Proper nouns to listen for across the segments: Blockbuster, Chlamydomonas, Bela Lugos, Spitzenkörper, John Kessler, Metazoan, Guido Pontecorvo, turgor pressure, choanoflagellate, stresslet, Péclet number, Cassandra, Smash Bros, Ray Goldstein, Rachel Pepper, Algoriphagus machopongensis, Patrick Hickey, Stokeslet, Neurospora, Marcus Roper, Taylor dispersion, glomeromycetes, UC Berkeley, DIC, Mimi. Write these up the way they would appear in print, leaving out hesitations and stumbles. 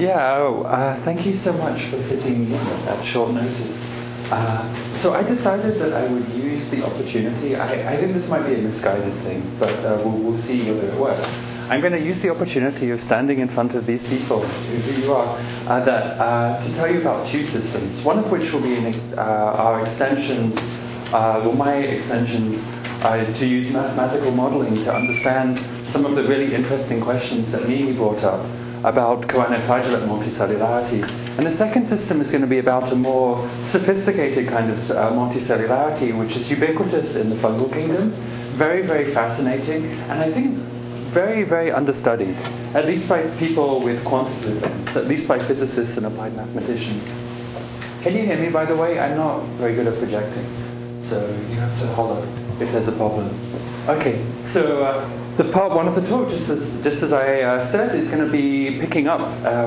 Yeah, thank you so much for fitting me in at short notice. So I decided that I would use the opportunity. I think this might be a misguided thing, but we'll see whether it works. I'm going to use the opportunity of standing in front of these people, who you are, to tell you about two systems, one of which will be our extensions, my extensions, to use mathematical modeling to understand some of the really interesting questions that Mimi brought up about choanoflagellate multicellularity. And the second system is going to be about a more sophisticated kind of multicellularity, which is ubiquitous in the fungal kingdom, very, very fascinating, and I think very, very understudied, at least by people with quantitative lens, at least by physicists and applied mathematicians. Can you hear me, by the way? I'm not very good at projecting, so you have to holler if there's a problem. Okay, so the part one of the talk, just as I said, is going to be picking up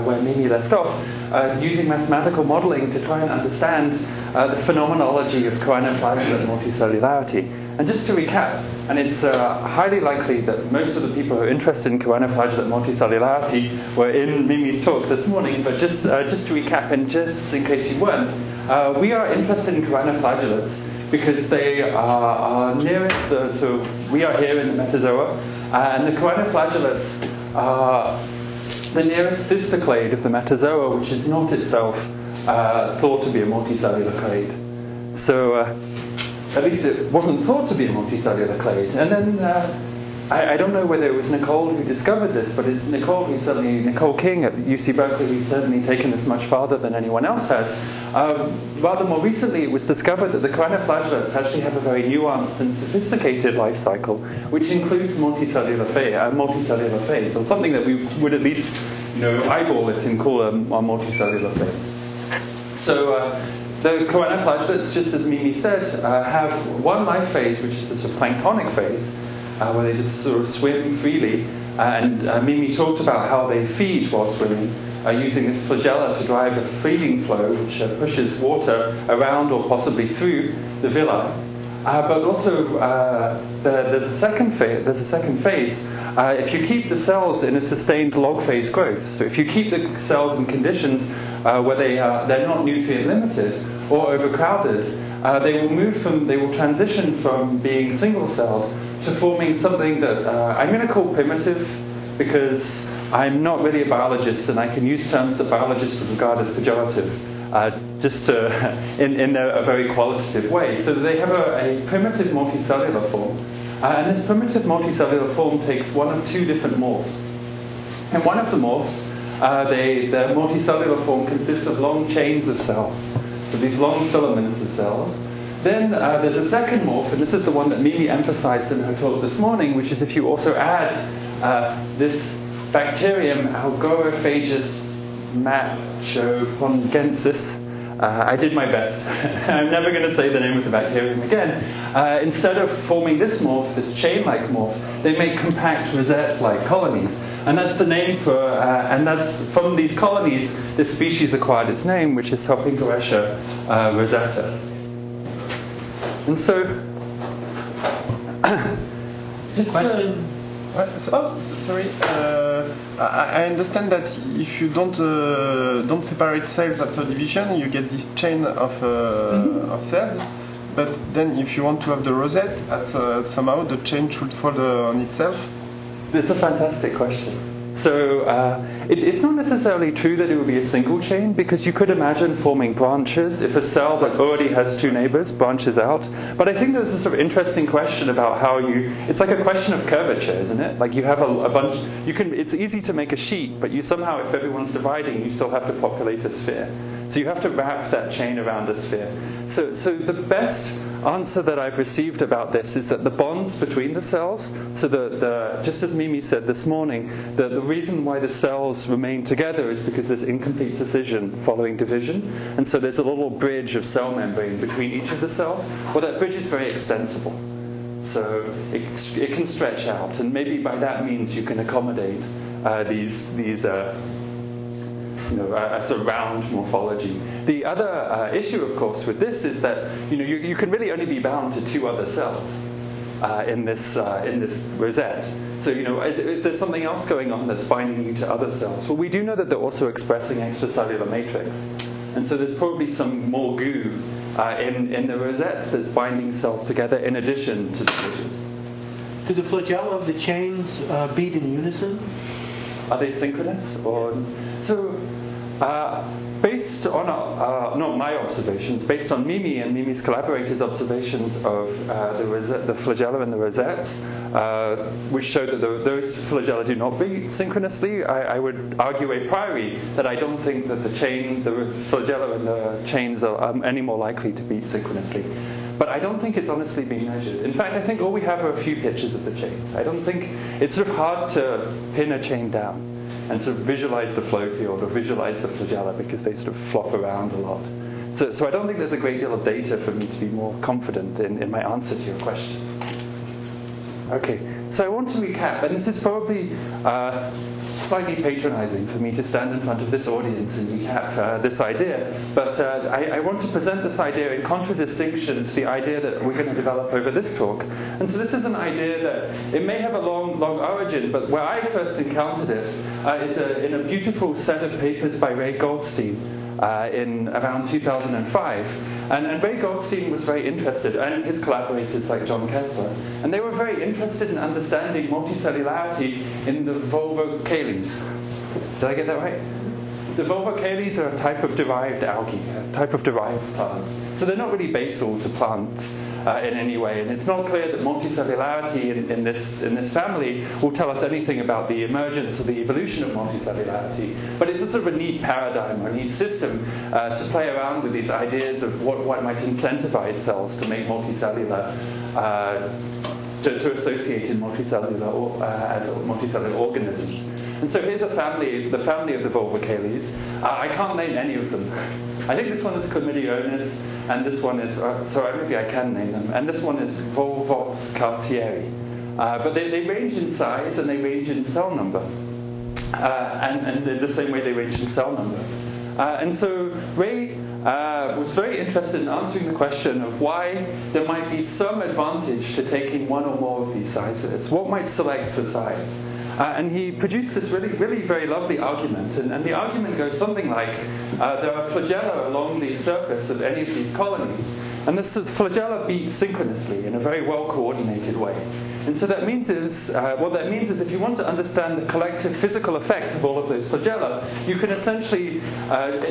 where Mimi left off, using mathematical modeling to try and understand the phenomenology of choanoflagellate multicellularity. And just to recap, and it's highly likely that most of the people who are interested in choanoflagellate multicellularity were in Mimi's talk this morning, but just to recap, and just in case you weren't, we are interested in choanoflagellates because they are nearest, so we are here in the Metazoa, and the choanoflagellates are the nearest sister clade of the Metazoa, which is not itself thought to be a multicellular clade. So at least it wasn't thought to be a multicellular clade. And then I don't know whether it was Nicole who discovered this, but it's Nicole who certainly, Nicole King at UC Berkeley, who's certainly taken this much farther than anyone else has. Rather more recently, it was discovered that the choanoflagellates actually have a very nuanced and sophisticated life cycle, which includes multicellular phase, or something that we would at least, you know, eyeball it and call a multicellular phase. So the choanoflagellates, just as Mimi said, have one life phase, which is the sort of planktonic phase, where they just sort of swim freely. And Mimi talked about how they feed while swimming, using this flagella to drive a feeding flow, which pushes water around or possibly through the villi. But also, there's a second phase. If you keep the cells in a sustained log phase growth, so if you keep the cells in conditions where they're not nutrient limited or overcrowded, they will transition from being single-celled to forming something that I'm going to call primitive, because I'm not really a biologist, and I can use terms that biologists would regard as pejorative, in a very qualitative way. So they have a primitive multicellular form, and this primitive multicellular form takes one of two different morphs. And one of the morphs, the multicellular form consists of long chains of cells, so these long filaments of cells. Then there's a second morph, and this is the one that Mimi emphasized in her talk this morning, which is if you also add this bacterium, Algoriphagus machopongensis. I did my best. I'm never going to say the name of the bacterium again. Instead of forming this morph, this chain-like morph, they make compact rosette-like colonies. And that's the name for, and that's from these colonies, this species acquired its name, which is Salpingoeca rosetta. And so, just question. Sorry, I understand that if you don't separate cells after division, you get this chain of cells. But then, if you want to have the rosette, somehow the chain should fold on itself. It's a fantastic question. So it's not necessarily true that it would be a single chain, because you could imagine forming branches if a cell that already has two neighbors branches out. But I think there's a sort of interesting question about how you, it's like a question of curvature, isn't it? Like you have a bunch, you can, it's easy to make a sheet, but you somehow, if everyone's dividing, you still have to populate a sphere. So you have to wrap that chain around a sphere. So the best answer that I've received about this is that the bonds between the cells, so just as Mimi said this morning, that the reason why the cells remain together is because there's incomplete scission following division, and so there's a little bridge of cell membrane between each of the cells. Well, that bridge is very extensible, so it can stretch out, and maybe by that means you can accommodate a sort of round morphology. The other issue, of course, with this is that you can really only be bound to two other cells. in this rosette. So, you know, is there something else going on that's binding you to other cells? Well, we do know that they're also expressing extracellular matrix. And so there's probably some more goo in the rosette that's binding cells together in addition to the fishes. Do the flagella of the chains beat in unison? Are they synchronous? Or so, based on not my observations, based on Mimi and Mimi's collaborators' observations of the flagella and the rosettes, which showed that those flagella do not beat synchronously, I would argue a priori that I don't think that the flagella and the chains are any more likely to beat synchronously. But I don't think it's honestly been measured. In fact, I think all we have are a few pictures of the chains. I don't think it's sort of hard to pin a chain down and sort of visualize the flow field or visualize the flagella because they sort of flop around a lot. So I don't think there's a great deal of data for me to be more confident in my answer to your question. Okay, so I want to recap, and this is probably slightly patronizing for me to stand in front of this audience and recap this idea, but I want to present this idea in contradistinction to the idea that we're going to develop over this talk. And so this is an idea that it may have a long origin, but where I first encountered it is in a beautiful set of papers by Ray Goldstein. In around 2005. And Ray Goldstein was very interested, and his collaborators like John Kessler, and they were very interested in understanding multicellularity in the Volvocales. Did I get that right? The Volvocales are a type of derived algae, a type of derived plant. So they're not really basal to plants in any way, and it's not clear that multicellularity in this family will tell us anything about the emergence or the evolution of multicellularity, but it's a sort of a neat paradigm, a neat system to play around with these ideas of what might incentivize cells to make multicellular, to associate in multicellular, as multicellular organisms. And so here's a family, the family of the Volvocales. I can't name any of them. I think this one is Chlamydomonas, and this one is, sorry, maybe I can name them, and this one is Volvox Cartieri. But they range in size and they range in cell number. And in the same way they range in cell number. And so Ray was very interested in answering the question of why there might be some advantage to taking one or more of these sizes. What might select for size? And he produced this really very lovely argument. And the argument goes something like, there are flagella along the surface of any of these colonies. And this flagella beat synchronously in a very well-coordinated way. And so that means is, what that means is if you want to understand the collective physical effect of all of those flagella, you can essentially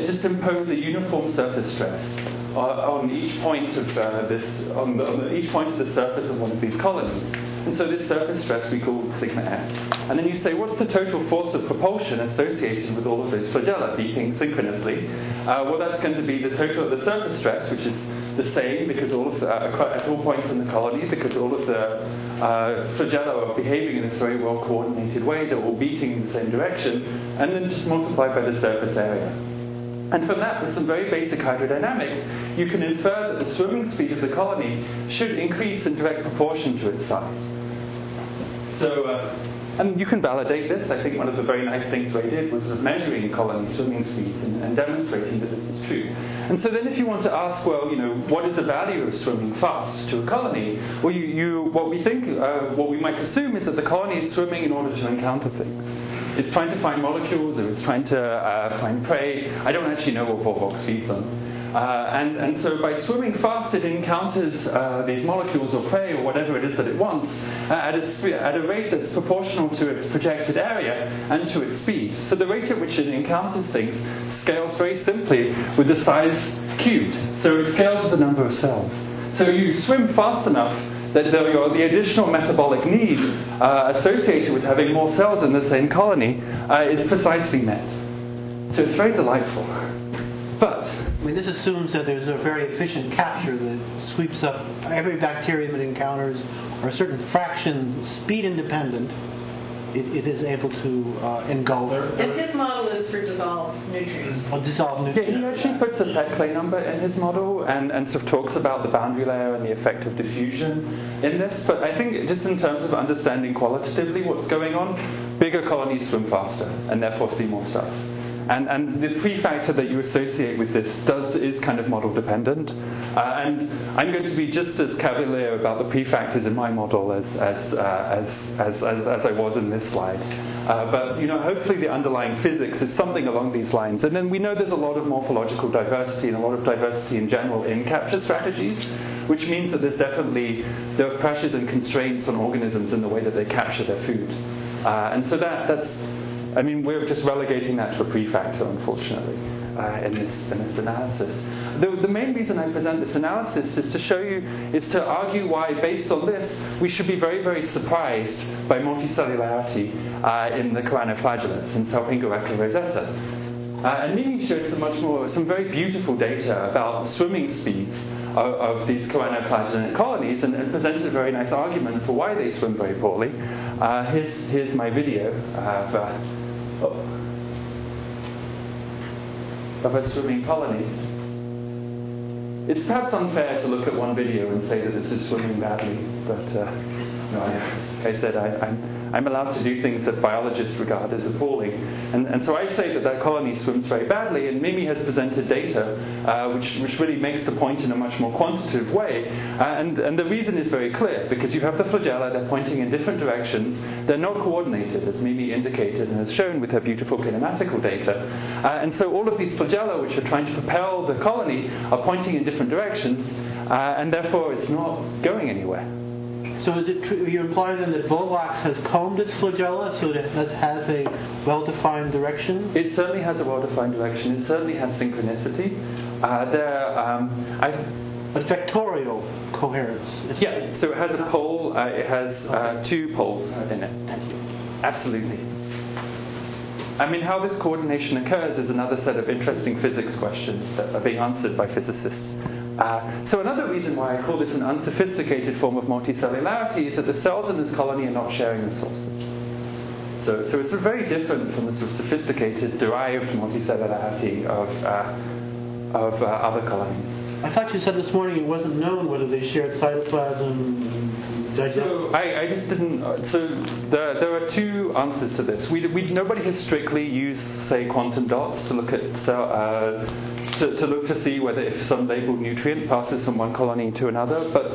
just impose a uniform surface stress on each point of each point of the surface of one of these colonies. And so this surface stress we call sigma S. And then you say, what's the total force of propulsion associated with all of those flagella beating synchronously? Well, that's going to be the total of the surface stress, which is the same because all of the, at all points in the colony, because all of the flagella are behaving in this very well-coordinated way. They're all beating in the same direction, and then just multiplied by the surface area. And from that, with some very basic hydrodynamics, you can infer that the swimming speed of the colony should increase in direct proportion to its size. So, and you can validate this. I think one of the very nice things Ray did was measuring colony swimming speeds and demonstrating that this is true. And so then if you want to ask, well, you know, what is the value of swimming fast to a colony? Well, what we might assume is that the colony is swimming in order to encounter things. It's trying to find molecules, or it's trying to find prey. I don't actually know what Volvox feeds on. And so by swimming fast, it encounters these molecules or prey or whatever it is that it wants at a rate that's proportional to its projected area and to its speed. So the rate at which it encounters things scales very simply with the size cubed. So it scales with the number of cells. So you swim fast enough that the additional metabolic need associated with having more cells in the same colony is precisely met. So it's very delightful. But I mean, this assumes that there's a very efficient capture that sweeps up every bacterium it encounters, or a certain fraction, speed independent, it is able to engulf. And his model is for dissolved nutrients. Well, dissolved nutrients. Yeah, he actually puts a Péclet number in his model and sort of talks about the boundary layer and the effect of diffusion in this. But I think just in terms of understanding qualitatively what's going on, bigger colonies swim faster and therefore see more stuff. And the prefactor that you associate with this is kind of model dependent. And I'm going to be just as cavalier about the prefactors in my model as I was in this slide. But you know, hopefully the underlying physics is something along these lines. And then we know there's a lot of morphological diversity and a lot of diversity in general in capture strategies, which means that there's definitely, there are pressures and constraints on organisms in the way that they capture their food. And so that's, I mean, we're just relegating that to a prefactor, unfortunately, in this analysis. The main reason I present this analysis is to show you, is to argue why, based on this, we should be very, very surprised by multicellularity in the choanoflagellates in Salpingoeca rosetta. And Mimi showed some very beautiful data about swimming speeds of these choanoflagellate colonies and presented a very nice argument for why they swim very poorly. Here's my video of a swimming colony. It's perhaps unfair to look at one video and say that this is swimming badly, but no, I said I'm allowed to do things that biologists regard as appalling. And so I say that colony swims very badly, and Mimi has presented data which really makes the point in a much more quantitative way. And the reason is very clear, because you have the flagella, they're pointing in different directions, they're not coordinated, as Mimi indicated and has shown with her beautiful kinematical data. And so all of these flagella, which are trying to propel the colony, are pointing in different directions, and therefore it's not going anywhere. So is it true, you imply then that Volvox has combed its flagella so that it has a well-defined direction? It certainly has a well-defined direction. It certainly has synchronicity. But vectorial coherence. Yeah, so it has a pole. It has two poles in it. Thank you. Absolutely. I mean, how this coordination occurs is another set of interesting physics questions that are being answered by physicists. So another reason why I call this an unsophisticated form of multicellularity is that the cells in this colony are not sharing resources. So it's very different from the sort of sophisticated, derived multicellularity of other colonies. I thought you said this morning it wasn't known whether they shared cytoplasm. So I just didn't. So there are two answers to this. Nobody has strictly used, say, quantum dots to look at to see whether if some labeled nutrient passes from one colony to another. But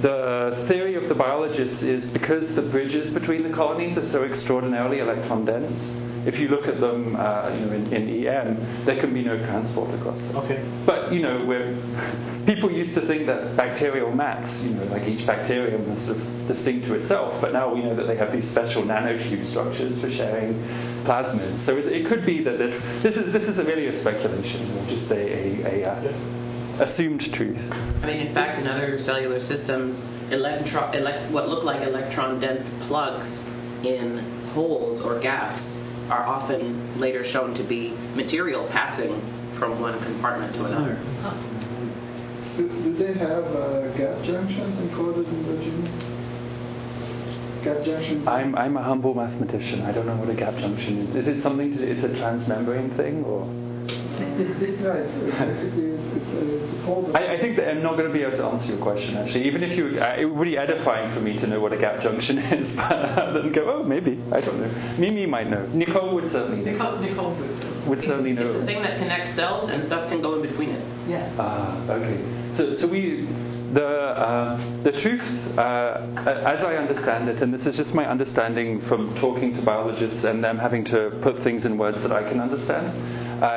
the theory of the biologists is because the bridges between the colonies are so extraordinarily electron dense. If you look at them you know, in EM, there can be no transport across them. Okay. But you know, people used to think that bacterial mats, you know, like each bacterium was sort of distinct to itself, but now we know that they have these special nanotube structures for sharing plasmids. So it could be that this is really a speculation, or just assumed truth. I mean, in fact, in other cellular systems, what look like electron-dense plugs in holes or gaps are often later shown to be material passing from one compartment to another. Huh. Do they have gap junctions encoded in the gene? Gap junction? I'm a humble mathematician. I don't know what a gap junction is. Is it something? Is it a transmembrane thing or? Yeah, it's basically it's a pole. I think that I'm not going to be able to answer your question actually. Even if you, it would be edifying for me to know what a gap junction is, but then go, oh maybe I don't know. Mimi might know. Nicole would certainly. Nicole would certainly know. It's a thing that connects cells, and stuff can go in between it. Yeah. Okay. So we. The truth, as I understand it, and this is just my understanding from talking to biologists and them having to put things in words that I can understand,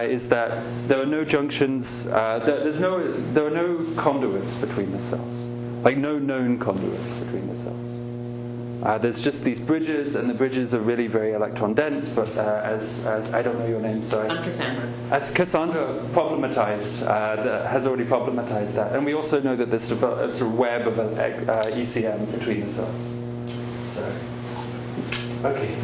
is that there are no junctions, there are no conduits between the cells, like no known conduits between the cells. There's just these bridges, and the bridges are really very electron dense. But as I don't know your name, sorry. I'm Cassandra. As Cassandra problematized, has already problematized that, and we also know that there's a sort of web of ECM between the cells. So, okay.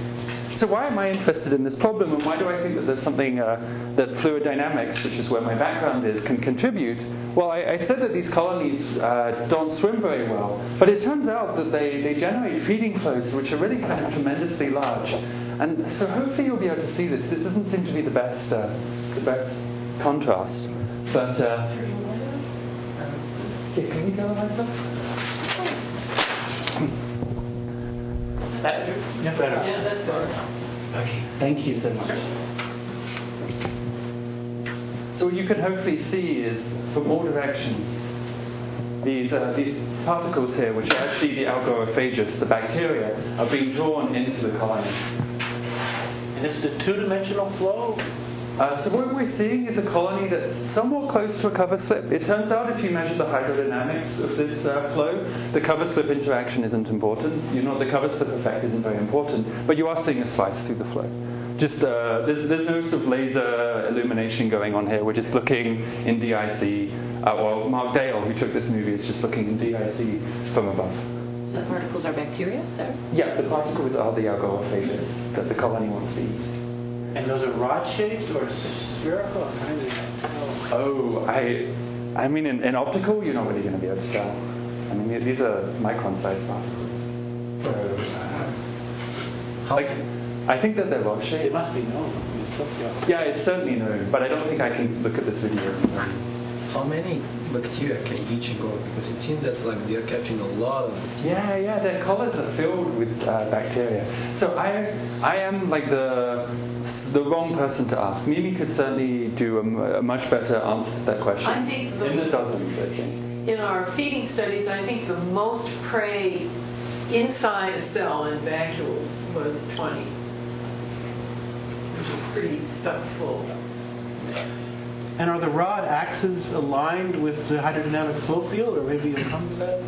So why am I interested in this problem, and why do I think that there's something that fluid dynamics, which is where my background is, can contribute? Well, I said that these colonies don't swim very well, but it turns out that they generate feeding flows which are really kind of tremendously large. And so hopefully you'll be able to see this. This doesn't seem to be the best contrast. But yeah, can we go over? Better? Yeah, better. Yeah, that's better. Okay, thank you so much. So what you can hopefully see is, from all directions, these particles here, which are actually the algorophagus, the bacteria, are being drawn into the colony. And this is a two-dimensional flow? So what we're seeing is a colony that's somewhat close to a cover slip. It turns out if you measure the hydrodynamics of this flow, the cover slip interaction isn't important. The cover slip effect isn't very important, but you are seeing a slice through the flow. Just there's no sort of laser illumination going on here. We're just looking in DIC. Well, Mark Dale, who took this movie, is just looking in DIC from above. So the particles are bacteria, sir? Yeah, the particles are the algophagus that the colony wants to eat. And those are rod-shaped or spherical? Kind of, I mean, in optical, you're not really going to be able to tell. I mean, these are micron-sized particles. So, I think that they're rod-shaped. It must be known. Yeah, it's certainly known, but I don't think I can look at this video. How many bacteria can each go? Because it seems that they're catching a lot of bacteria. Yeah, their collars are filled with bacteria. So I am the wrong person to ask. Mimi could certainly do a much better answer to that question. I think in the dozens, I think. In our feeding studies, I think the most prey inside a cell in vacuoles was 20, which is pretty stuck full. And are the rod axes aligned with the hydrodynamic flow field, or maybe you'll come to that?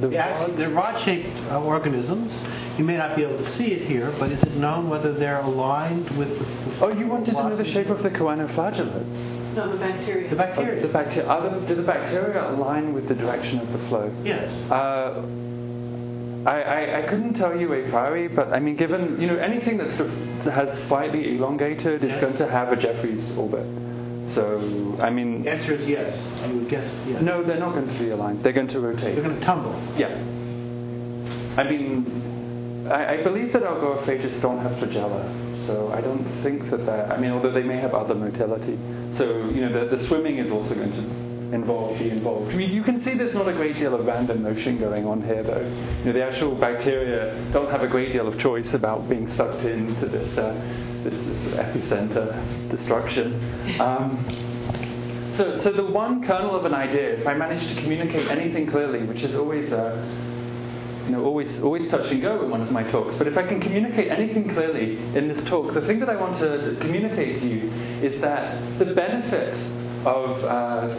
The rod-shaped organisms, you may not be able to see it here, but is it known whether they're aligned with the... Oh, you wanted to know the shape of the choanoflagellates? No, the bacteria. The bacteria. Do the bacteria align with the direction of the flow? Yes. I couldn't tell you a priori, but I mean, given, anything that has slightly elongated is going to have a Jeffries orbit. So, I mean... The answer is yes. I would guess yes. No, they're not going to be aligned. They're going to rotate. They're going to tumble. Yeah. I mean, I believe that algorophages don't have flagella. So I don't think that I mean, although they may have other motility. So, the swimming is also going to be involved. I mean, you can see there's not a great deal of random motion going on here, though. The actual bacteria don't have a great deal of choice about being sucked into this... this epicenter destruction. So the one kernel of an idea, if I manage to communicate anything clearly, which is always, always touch and go in one of my talks, but if I can communicate anything clearly in this talk, the thing that I want to communicate to you is that the benefit of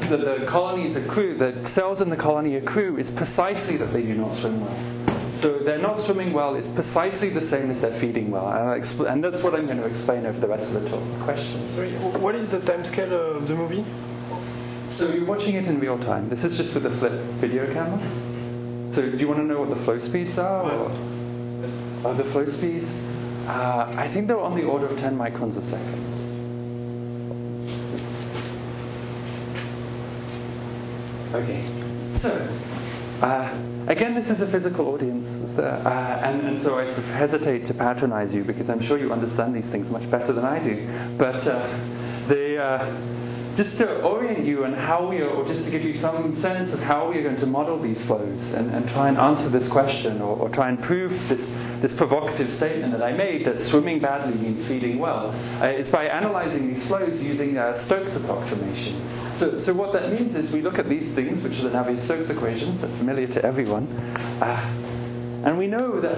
the colonies accrue, the cells in the colony accrue, is precisely that they do not swim well. So they're not swimming well. It's precisely the same as they're feeding well. And that's what I'm going to explain over the rest of the talk. Questions? Sorry, what is the time scale of the movie? So you're watching it in real time. This is just with a flip video camera. So do you want to know what the flow speeds are? Yes. Are the flow speeds? I think they're on the order of 10 microns a second. Okay. So... again, this is a physical audience, and so I sort of hesitate to patronize you because I'm sure you understand these things much better than I do. But just to orient you on how we are, or just to give you some sense of how we are going to model these flows and try and answer this question or try and prove this provocative statement that I made that swimming badly means feeding well, it's by analyzing these flows using Stokes' approximation. So what that means is we look at these things, which are the Navier-Stokes equations, that's familiar to everyone, and we know that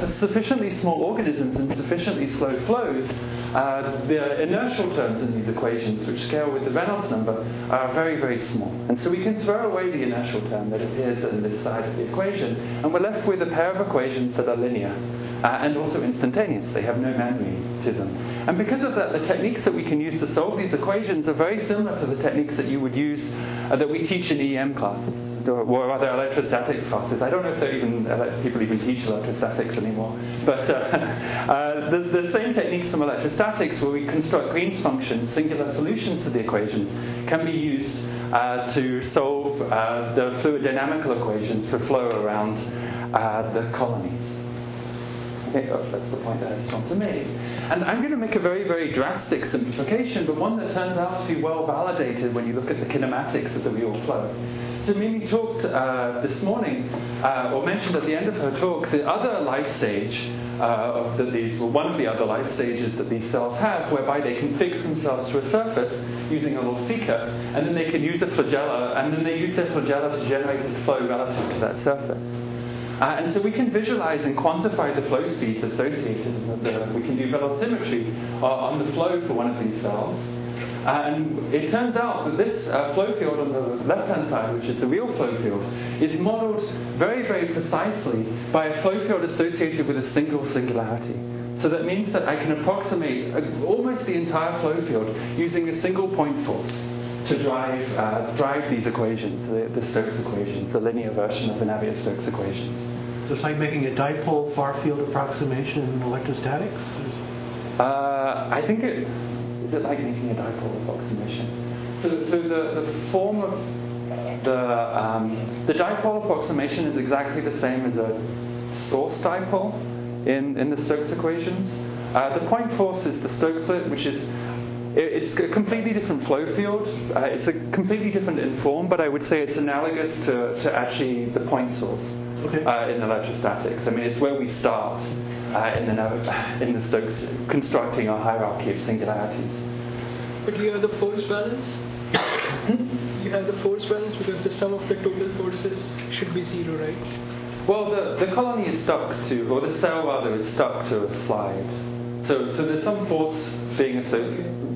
for sufficiently small organisms and sufficiently slow flows, the inertial terms in these equations, which scale with the Reynolds number, are very, very small. And so we can throw away the inertial term that appears on this side of the equation, and we're left with a pair of equations that are linear and also instantaneous. They have no memory to them. And because of that, the techniques that we can use to solve these equations are very similar to the techniques that you would use that we teach in EM classes. Or other electrostatics classes. I don't know if people even teach electrostatics anymore. But the same techniques from electrostatics, where we construct Green's functions, singular solutions to the equations, can be used to solve the fluid dynamical equations for flow around the colonies. take off. That's the point that I just want to make. And I'm going to make a very, very drastic simplification, but one that turns out to be well validated when you look at the kinematics of the real flow. So Mimi talked this morning, or mentioned at the end of her talk, the other life stage one of the other life stages that these cells have, whereby they can fix themselves to a surface using a little theca, and then they can use a flagella, and then they use their flagella to generate the flow relative to that surface. And so we can visualize and quantify the flow speeds associated with the, we can do velocimetry on the flow for one of these cells. And it turns out that this flow field on the left-hand side, which is the real flow field, is modeled very, very precisely by a flow field associated with a single singularity. So that means that I can approximate almost the entire flow field using a single point force to drive these equations, the Stokes equations, the linear version of the Navier-Stokes equations. So it's like making a dipole far field approximation in electrostatics? I think it... Is it like making a dipole approximation? So the form of the dipole approximation is exactly the same as a source dipole in the Stokes equations. The point force is the Stokeslet, which is it's a completely different flow field. It's a completely different in form, but I would say it's analogous to actually the point source in electrostatics. I mean, it's where we start. In the Stokes, constructing a hierarchy of singularities. But do you have the force balance? You have the force balance because the sum of the total forces should be zero, right? Well, the colony is stuck to, or the cell rather, is stuck to a slide. So there's some force being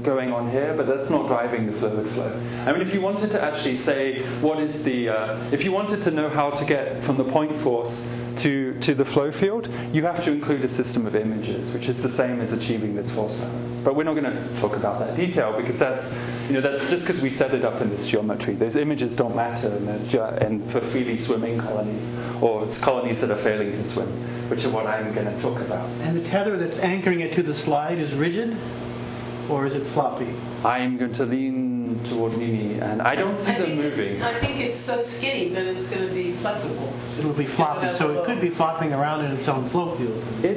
going on here, but that's not driving the fluid flow. I mean, if you wanted to actually say what is the, if you wanted to know how to get from the point force to the flow field, you have to include a system of images, which is the same as achieving this force balance. But we're not going to talk about that detail because that's, you know, that's just because we set it up in this geometry. Those images don't matter, and for freely swimming colonies, or it's colonies that are failing to swim, which are what I'm going to talk about. And the tether that's anchoring it to the slide is rigid? Or is it floppy? I'm going to lean toward Mimi, and I don't see them moving. I think it's so skinny that it's going to be flexible. It'll be floppy, so it could be flopping around in its own flow field. It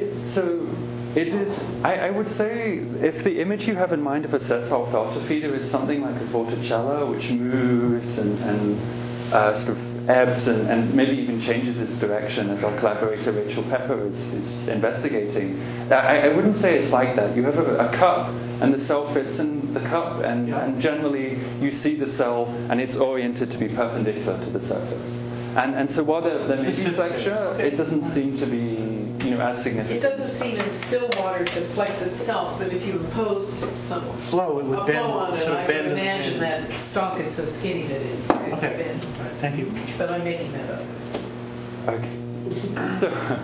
is, I would say, if the image you have in mind of a sessile felter feeder is something like a vorticella, which moves and sort of ebbs and maybe even changes its direction, as our collaborator Rachel Pepper is investigating. I wouldn't say it's like that. You have a cup, and the cell fits in the cup, and generally you see the cell, and it's oriented to be perpendicular to the surface. And so while there may be flexure, it doesn't seem to be, you know, as significant. It doesn't seem in still water to flex itself, but if you imposed some flow, it would flow on it, I would imagine that stalk is so skinny that it could bend. Thank you. But I'm making that up. Okay.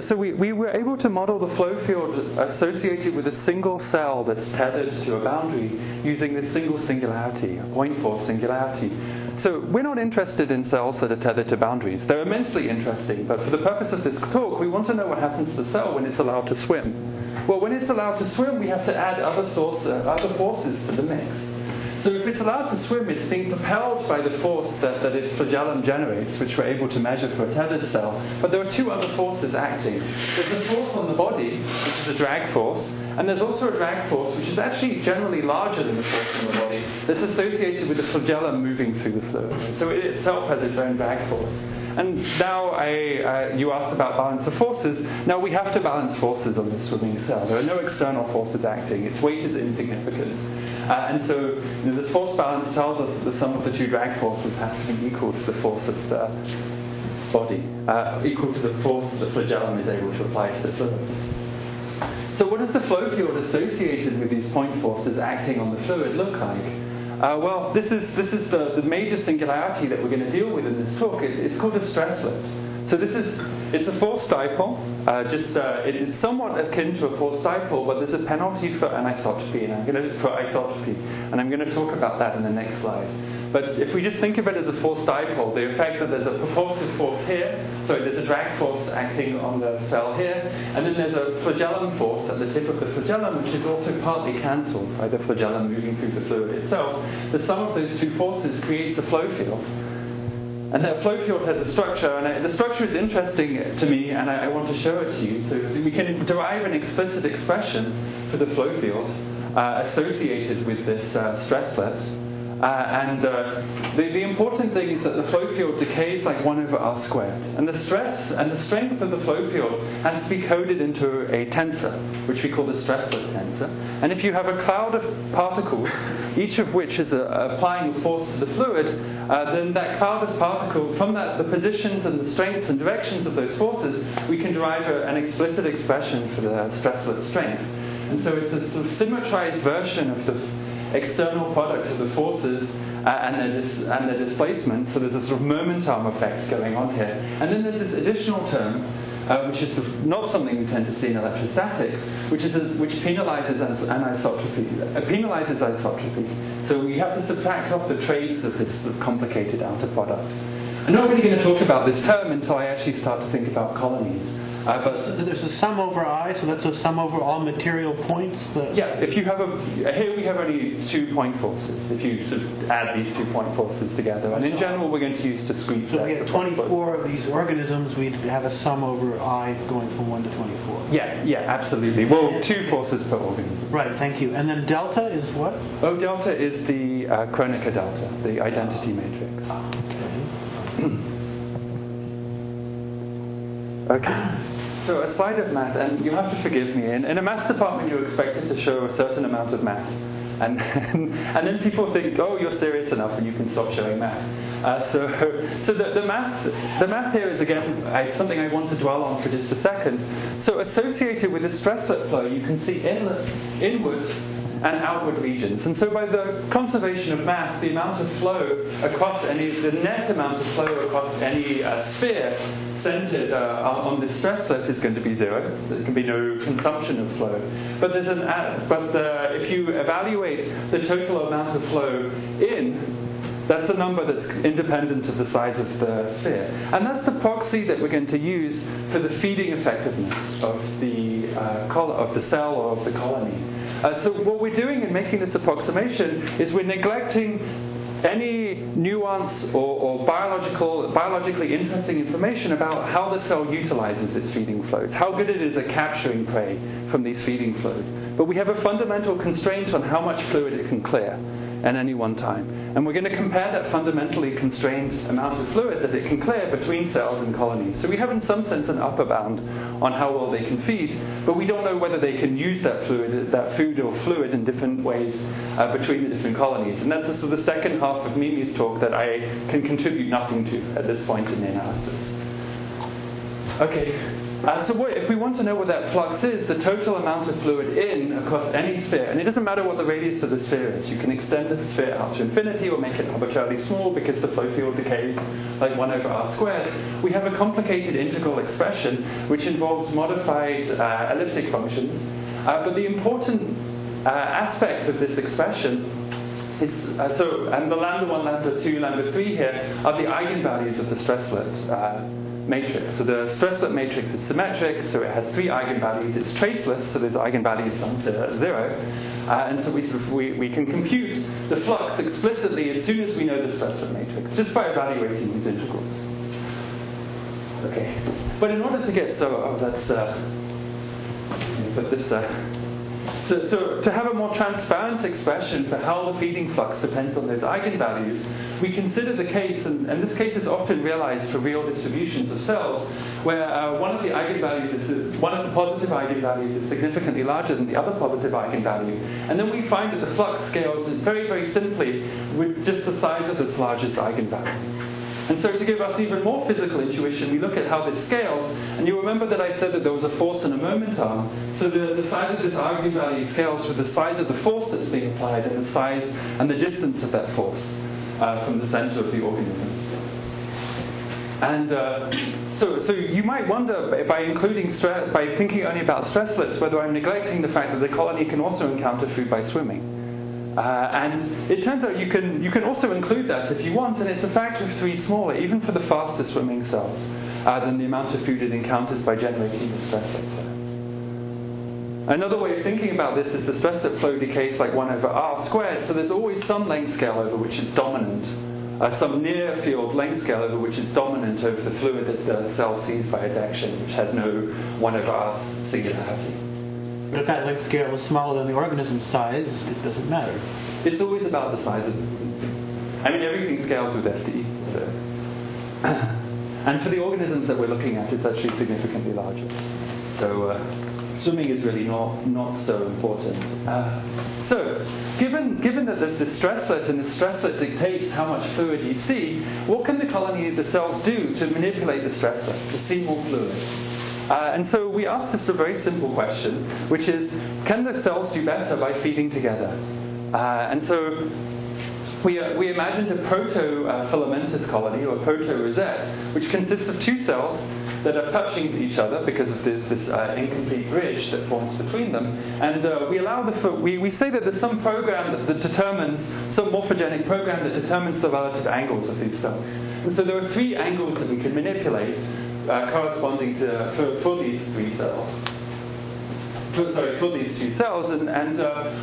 So we were able to model the flow field associated with a single cell that's tethered to a boundary using this single singularity, a point force singularity. So we're not interested in cells that are tethered to boundaries. They're immensely interesting, but for the purpose of this talk, we want to know what happens to the cell when it's allowed to swim. Well, when it's allowed to swim, we have to add other forces to the mix. So if it's allowed to swim, it's being propelled by the force that its flagellum generates, which we're able to measure for a tethered cell. But there are two other forces acting. There's a force on the body, which is a drag force, and there's also a drag force, which is actually generally larger than the force on the body, that's associated with the flagellum moving through the fluid. So it itself has its own drag force. And now you asked about balance of forces. Now we have to balance forces on this swimming cell. There are no external forces acting. Its weight is insignificant. And so, you know, this force balance tells us that the sum of the two drag forces has to be equal to the force of the body, equal to the force that the flagellum is able to apply to the fluid. So what does the flow field associated with these point forces acting on the fluid look like? Well, this is the major singularity that we're going to deal with in this talk. It's called a stresslet. So it's a force dipole, it's somewhat akin to a force dipole, but there's a penalty for anisotropy, and I'm going to talk about that in the next slide. But if we just think of it as a force dipole, the effect that there's a propulsive force here, so there's a drag force acting on the cell here, and then there's a flagellum force at the tip of the flagellum, which is also partly cancelled by the flagellum moving through the fluid itself. The sum of those two forces creates a flow field. And that flow field has a structure, and the structure is interesting to me, and I want to show it to you. So we can derive an explicit expression for the flow field associated with this stresslet. And the important thing is that the flow field decays like 1/r². And the stress and the strength of the flow field has to be coded into a tensor, which we call the stresslet tensor. And if you have a cloud of particles, each of which is applying a force to the fluid, then that cloud of particles, from that, the positions and the strengths and directions of those forces, we can derive an explicit expression for the stresslet strength. And so it's a sort of symmetrized version of the external product of the forces and the displacement, so there's a sort of momentum effect going on here. And then there's this additional term, which is sort of not something we tend to see in electrostatics, which penalizes anisotropy. Penalizes isotropy. So we have to subtract off the trace of this sort of complicated outer product. I'm not really going to talk about this term until I actually start to think about colonies. But so there's a sum over I, so that's a sum over all material points? Yeah, if you have here we have only 2 point forces, if you sort of add these 2 point forces together. And in general, we're going to use discrete sets. So we have 24 of these organisms, we'd have a sum over I going from 1 to 24. Yeah, yeah, absolutely. Well, 2 forces per organism. Right, thank you. And then delta is what? Oh, delta is the Kronecker delta, the identity matrix. Okay. Okay. So a slide of math, and you have to forgive me. In a math department, you're expected to show a certain amount of math. And then people think, oh, you're serious enough and you can stop showing math. So the math here is, again, something I want to dwell on for just a second. So associated with the stresslet flow, you can see inward and outward regions. And so by the conservation of mass, the amount of flow across the net amount of flow across any sphere centered on this stresslet is going to be zero. There can be no consumption of flow. But there's if you evaluate the total amount of flow in, that's a number that's independent of the size of the sphere. And that's the proxy that we're going to use for the feeding effectiveness of the cell or of the colony. So what we're doing in making this approximation is we're neglecting any nuance or biologically interesting information about how the cell utilizes its feeding flows, how good it is at capturing prey from these feeding flows. But we have a fundamental constraint on how much fluid it can clear at any one time. And we're going to compare that fundamentally constrained amount of fluid that it can clear between cells and colonies. So we have, in some sense, an upper bound on how well they can feed, but we don't know whether they can use that food or fluid in different ways between the different colonies. And that's sort of the second half of Mimi's talk that I can contribute nothing to at this point in the analysis. Okay. If we want to know what that flux is, the total amount of fluid in across any sphere, and it doesn't matter what the radius of the sphere is, you can extend the sphere out to infinity or make it arbitrarily small because the flow field decays like 1/r², we have a complicated integral expression which involves modified elliptic functions. But the important aspect of this expression is, and the lambda 1, lambda 2, lambda 3 here are the eigenvalues of the stresslet matrix. So the stresslet matrix is symmetric, so it has 3 eigenvalues. It's traceless, so those eigenvalues sum to 0. And so we can compute the flux explicitly as soon as we know the stresslet matrix, just by evaluating these integrals. Okay. But in order to get So to have a more transparent expression for how the feeding flux depends on those eigenvalues, we consider the case, and this case is often realized for real distributions of cells, where one of the positive eigenvalues is significantly larger than the other positive eigenvalue. And then we find that the flux scales very, very simply with just the size of its largest eigenvalue. And so to give us even more physical intuition, we look at how this scales. And you remember that I said that there was a force and a momentum. So the size of this eigenvalue scales with the size of the force that's being applied and the size and the distance of that force from the center of the organism. And so you might wonder, by thinking only about stresslets, whether I'm neglecting the fact that the colony can also encounter food by swimming. And it turns out you can also include that if you want, and it's a factor of 3 smaller, even for the fastest swimming cells, than the amount of food it encounters by generating the stresslet flow. Another way of thinking about this is the stresslet flow decays like 1/r², so there's always some length scale over which it's dominant some near field length scale over which is dominant over the fluid that the cell sees by advection, which has no 1/r singularity. But if that length scale is smaller than the organism's size, it doesn't matter. It's always about the size of it. I mean, everything scales with FD, so. And for the organisms that we're looking at, it's actually significantly larger. So swimming is really not so important. So given that there's this stresslet, and the stresslet dictates how much fluid you see, what can the colony, the cells, do to manipulate the stresslet, to see more fluid? And so we asked this a very simple question, which is, can the cells do better by feeding together? And so we imagined a proto-filamentous colony, or proto-rosette, which consists of two cells that are touching each other because of this incomplete bridge that forms between them. And we say that there's some program that determines, some morphogenic program that determines the relative angles of these cells. And so there are three angles that we can manipulate, corresponding to for these three cells, and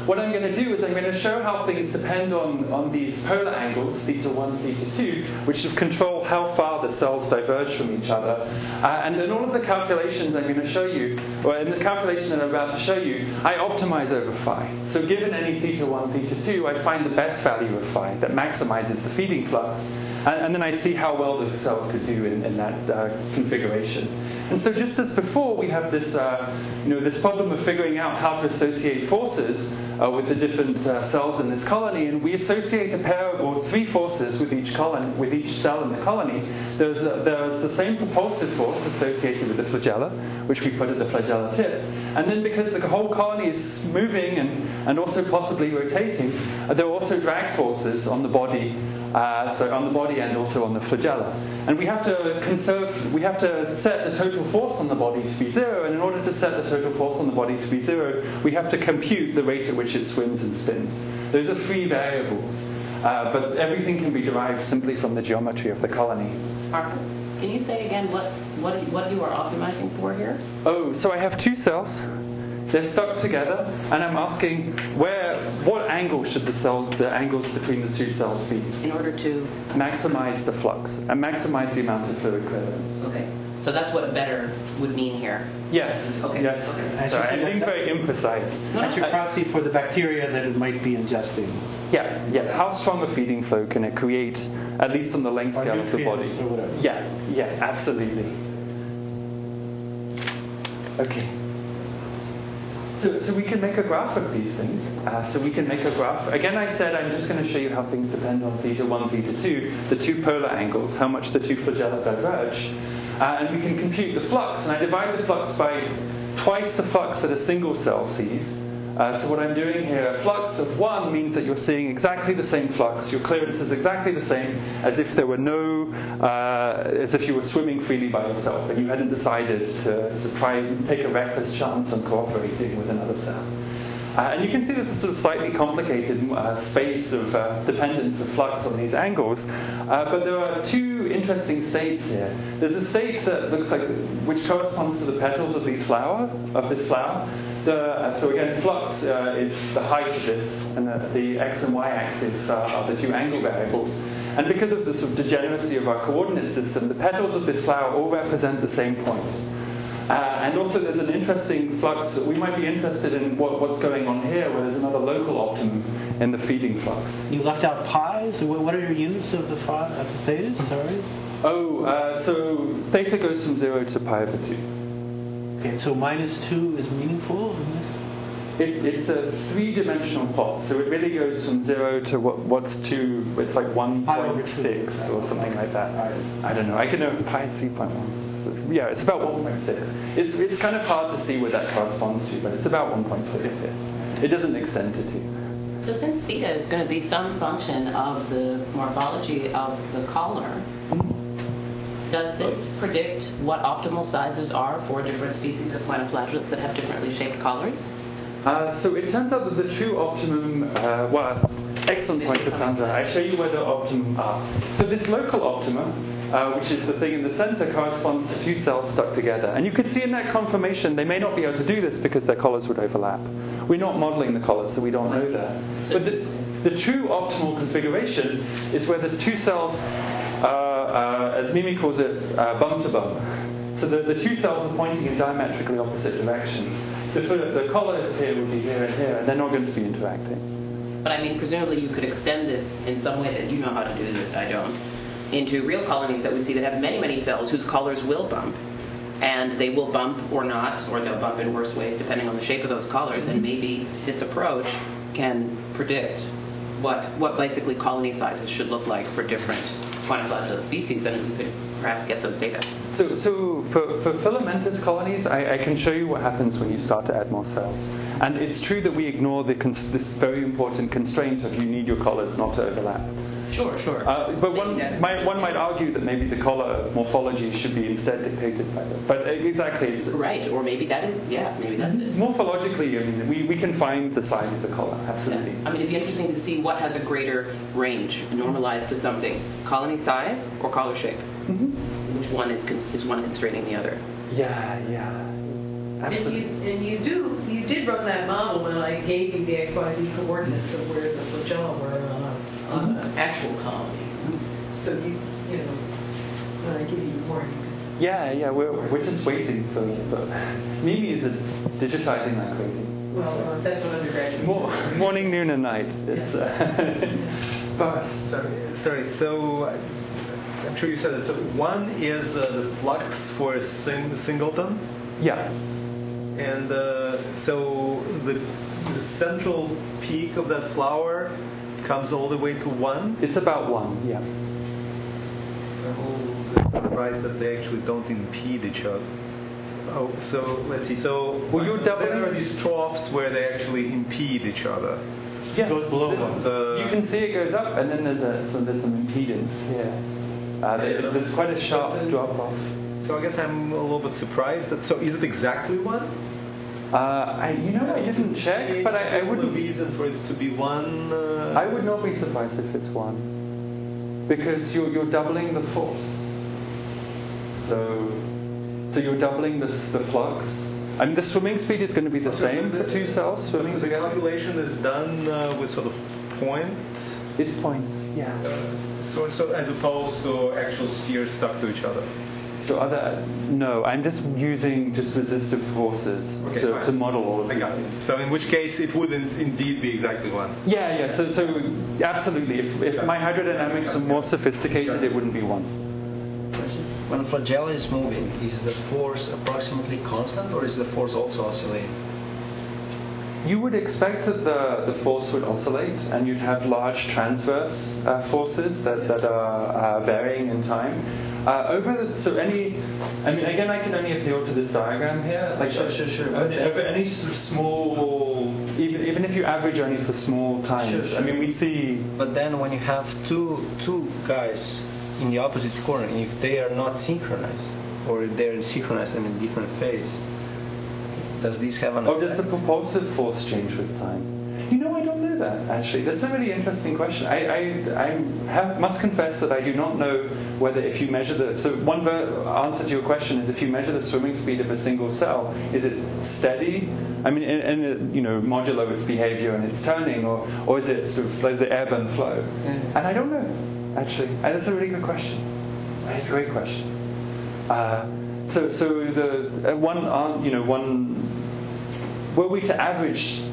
what I'm going to do is I'm going to show how things depend on these polar angles, theta 1, theta 2, which control how far the cells diverge from each other. And in all of the calculations I'm going to show you, or in the calculation that I'm about to show you, I optimize over phi. So given any theta 1, theta 2, I find the best value of phi that maximizes the feeding flux. And then I see how well the cells could do in that configuration. And so just as before, we have this, this problem of figuring out how to associate forces with the different cells in this colony. And we associate a pair or three forces with each cell in the colony. There's the same propulsive force associated with the flagella, which we put at the flagella tip. And then because the whole colony is moving and also possibly rotating, there are also drag forces on the body. So on the body and also on the flagella. And we have to set the total force on the body to be zero, and in order to set the total force on the body to be zero, we have to compute the rate at which it swims and spins. Those are three variables, but everything can be derived simply from the geometry of the colony. Marcus, can you say again what you are optimizing for here? Oh, so I have two cells. They're stuck together, and I'm asking what angle should the angles between the two cells be? In order to maximize the flux and maximize the amount of fluid clearance. Okay, so that's what better would mean here. Yes. Okay. Yes. Okay. Sorry, I'm being very imprecise. I should proxy for the bacteria that it might be ingesting. Yeah. Yeah. How strong a feeding flow can it create, at least on the length scale of the body? Or whatever. Yeah. Yeah. Absolutely. Okay. So we can make a graph of these things. So we can make a graph. Again, I said I'm just going to show you how things depend on theta 1, theta 2, the two polar angles, how much the two flagella diverge. And we can compute the flux. And I divide the flux by twice the flux that a single cell sees. So what I'm doing here, a flux of 1 means that you're seeing exactly the same flux. Your clearance is exactly the same as if there were as if you were swimming freely by yourself and you hadn't decided to try and take a reckless chance on cooperating with another cell. And you can see there's a sort of slightly complicated space of dependence of flux on these angles. But there are two interesting states here. There's a state that looks like, which corresponds to the petals of this flower. So again, flux is the height of this, and the x and y axis are the two angle variables. And because of the sort of degeneracy of our coordinate system, the petals of this flower all represent the same point. And also there's an interesting flux. We might be interested in what's going on here, where there's another local optimum in the feeding flux. You left out pi, so what are your units of the theta? Sorry. Oh, so theta goes from 0 to pi over 2. Okay, so -2 is meaningful in this? It's a three-dimensional plot, so it really goes from 0 to what's 2, it's like 1.6 or something like that. I don't know, I can know pi is 3.1. Yeah, it's about 1.6. It's kind of hard to see what that corresponds to, but it's about 1.6 here. It doesn't extend to 2. So since theta is going to be some function of the morphology of the collar, does this predict what optimal sizes are for different species of choanoflagellates that have differently shaped collars? So it turns out that the true optimum, excellent point, Cassandra. I show you where the optimum are. So this local optimum, which is the thing in the center, corresponds to two cells stuck together. And you can see in that conformation, they may not be able to do this because their collars would overlap. We're not modeling the collars, so we don't know that. So but the, the true optimal configuration is where there's two cells, as Mimi calls it, bum to bum. So the two cells are pointing in diametrically opposite directions. The collars here would be here and here, and they're not going to be interacting. But I mean, presumably you could extend this in some way that you know how to do that I don't, into real colonies that we see that have many, many cells whose collars will bump. And they will bump or not, or they'll bump in worse ways depending on the shape of those collars. And maybe this approach can predict what basically colony sizes should look like for different choanoflagellate species, and we could perhaps get those data. So for filamentous colonies, I can show you what happens when you start to add more cells. And it's true that we ignore this very important constraint of you need your collars not to overlap. Sure, sure. But one might argue that maybe the collar morphology should be instead dictated by them. But exactly. Right, or maybe that is, yeah, maybe that's it. Morphologically, I mean, we can find the size of the collar, absolutely. Yeah. I mean, it'd be interesting to see what has a greater range, normalized to something. Colony size or collar shape? Mm-hmm. Which one is one constraining the other? Yeah, yeah. Absolutely. And you did run that model when I gave you the XYZ coordinates of where the flagella were on an actual colony. So you know, when I give you more. Yeah, we're just waiting for Mimi is digitizing that crazy. Well, that's what undergraduates. Morning, noon, and night. It's So I'm sure you said it. So one is the flux for a singleton. Yeah. And so the central peak of that flower comes all the way to one? It's about one, yeah. I'm surprised that they actually don't impede each other. Oh, so let's see. So there are these troughs where they actually impede each other. Yes, goes below one. You can see it goes up, and then there's some impedance here. There's quite a sharp drop-off. So I guess I'm a little bit surprised. So is it exactly one? I didn't check, but I wouldn't. The reason for it to be one. I would not be surprised if it's one, because you're doubling the force. So you're doubling the flux. I mean, the swimming speed is going to be the same for two cells swimming together. The calculation is done with sort of point. It's points, yeah. So as opposed to actual spheres stuck to each other. So no, I'm just using just resistive forces to model all of these. So in which case it would indeed be exactly one. Yeah. So absolutely. If my hydrodynamics were more sophisticated, it wouldn't be one. When flagella is moving, is the force approximately constant, or is the force also oscillating? You would expect that the force would oscillate, and you'd have large transverse forces that are varying in time. Again, I can only appeal to this diagram here. Like, sure. Over any sort of small, even if you average only for small times. Sure. I mean, we see. But then, when you have two guys in the opposite corner, if they are not synchronized, or if they're synchronized in a different phase, does this have an? Or does the propulsive force change with time? You know, I don't know that, actually. That's a really interesting question. I must confess that I do not know whether if you measure the... So one answer to your question is if you measure the swimming speed of a single cell, is it steady? I mean, and modulo its behavior and its turning, or is it sort of, does it ebb and flow? And I don't know, actually. And that's a really good question. That's a great question. Were we to average...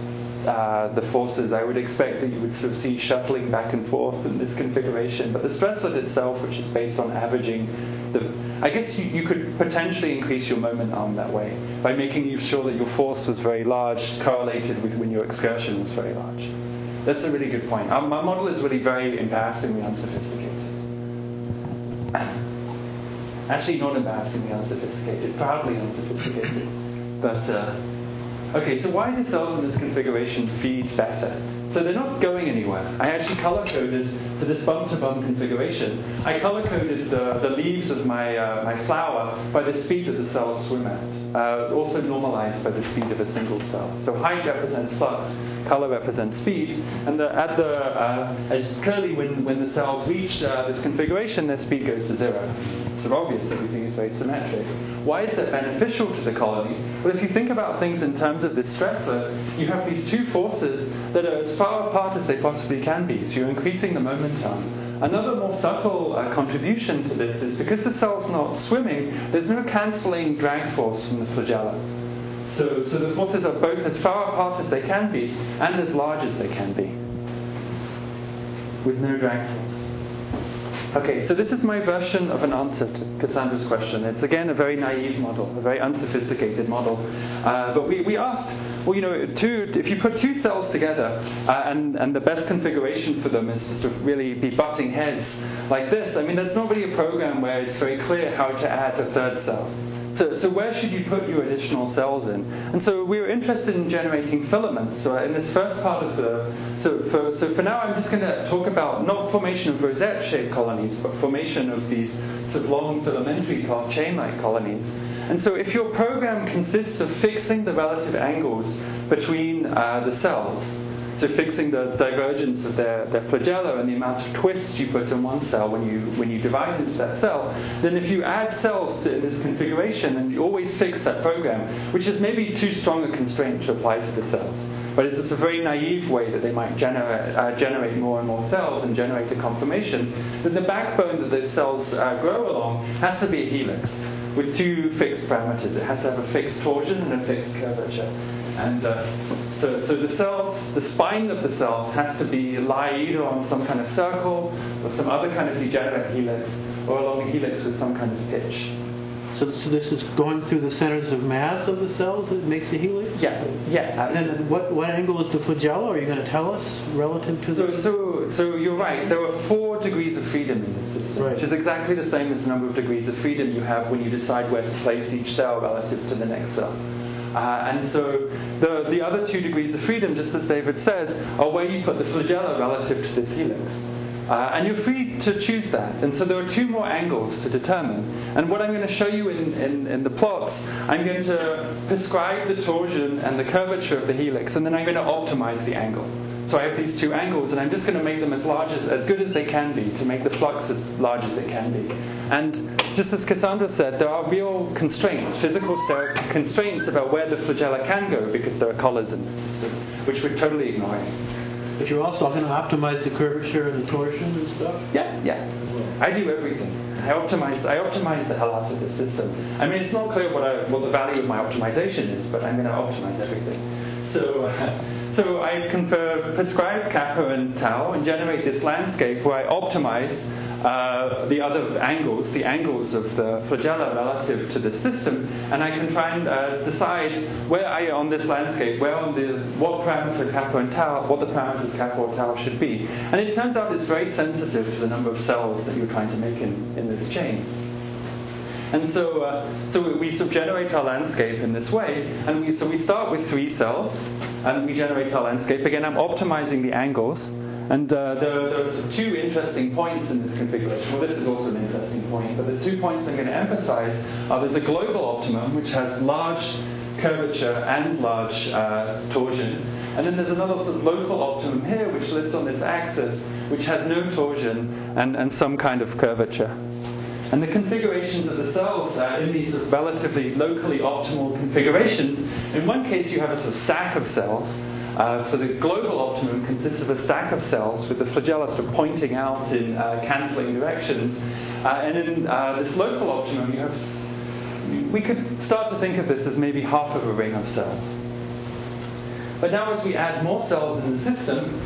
the forces, I would expect that you would sort of see shuttling back and forth in this configuration. But the stresslet itself, which is based on averaging, I guess you could potentially increase your moment arm that way by making sure that your force was very large, correlated with when your excursion was very large. That's a really good point. My model is really very embarrassingly unsophisticated. Actually, not embarrassingly unsophisticated, proudly unsophisticated. But... Okay, so why do cells in this configuration feed better? So they're not going anywhere. I actually color-coded, so this bump-to-bump configuration, I color-coded the leaves of my flower by the speed that the cells swim at, also normalized by the speed of a single cell. So height represents flux, color represents speed, and as clearly when the cells reach this configuration, their speed goes to zero. It's sort of obvious that everything is very symmetric. Why is that beneficial to the colony? Well, if you think about things in terms of this stresslet, you have these two forces that are as far apart as they possibly can be, so you're increasing the momentum. Another more subtle contribution to this is because the cell's not swimming, there's no cancelling drag force from the flagella. So the forces are both as far apart as they can be and as large as they can be, with no drag force. Okay, so this is my version of an answer to Cassandra's question. It's again a very naive model, a very unsophisticated model. But we asked, well, you know, if you put two cells together and the best configuration for them is to sort of really be butting heads like this, I mean, there's not really a program where it's very clear how to add a third cell. So where should you put your additional cells in? And so we were interested in generating filaments. So in this first part of the, so for now I'm just going to talk about not formation of rosette-shaped colonies, but formation of these sort of long filamentary chain-like colonies. And so if your program consists of fixing the relative angles between the cells, so fixing the divergence of their flagella and the amount of twist you put in one cell when you divide into that cell, then if you add cells to this configuration, then you always fix that program, which is maybe too strong a constraint to apply to the cells. But it's just a very naive way that they might generate more and more cells and generate the conformation. Then the backbone that those cells grow along has to be a helix with two fixed parameters. It has to have a fixed torsion and a fixed curvature. And so the cells, the spine of the cells has to be lie either on some kind of circle or some other kind of degenerate helix or along a helix with some kind of pitch. So this is going through the centers of mass of the cells that makes a helix? Yeah, absolutely. And what angle is the flagella? Are you going to tell us relative to the... So you're right. There are 4 degrees of freedom in this system, right, which is exactly the same as the number of degrees of freedom you have when you decide where to place each cell relative to the next cell. And so the other 2 degrees of freedom, just as David says, are where you put the flagella relative to this helix. And you're free to choose that. And so there are 2 more angles to determine. And what I'm going to show you in the plots, I'm going to prescribe the torsion and the curvature of the helix, and then I'm going to optimize the angle. So I have these 2 angles, and I'm just going to make them as large as good as they can be, to make the flux as large as it can be. And just as Cassandra said, there are real constraints, physical constraints about where the flagella can go, because there are collars in the system, which we're totally ignoring. But you're also going to optimize the curvature and the torsion and stuff? Yeah. I do everything. I optimize the hell out of the system. I mean, it's not clear what the value of my optimization is, but I'm going to optimize everything. So I can prescribe kappa and tau and generate this landscape where I optimize the other angles, the angles of the flagella relative to the system, and I can try and decide where I on this landscape, what parameter kappa and tau, what the parameters kappa or tau should be. And it turns out it's very sensitive to the number of cells that you're trying to make in this chain. And so we sort of generate our landscape in this way, and we start with 3 cells, and we generate our landscape. Again, I'm optimizing the angles, and there are sort of 2 interesting points in this configuration. Well, this is also an interesting point, but the 2 points I'm going to emphasize are there's a global optimum, which has large curvature and large torsion, and then there's another sort of local optimum here, which lives on this axis, which has no torsion and some kind of curvature. And the configurations of the cells in these sort of relatively locally optimal configurations, in one case you have a sort of stack of cells. So the global optimum consists of a stack of cells with the flagella sort of pointing out in cancelling directions. And in this local optimum, you have, we could start to think of this as maybe half of a ring of cells. But now as we add more cells in the system,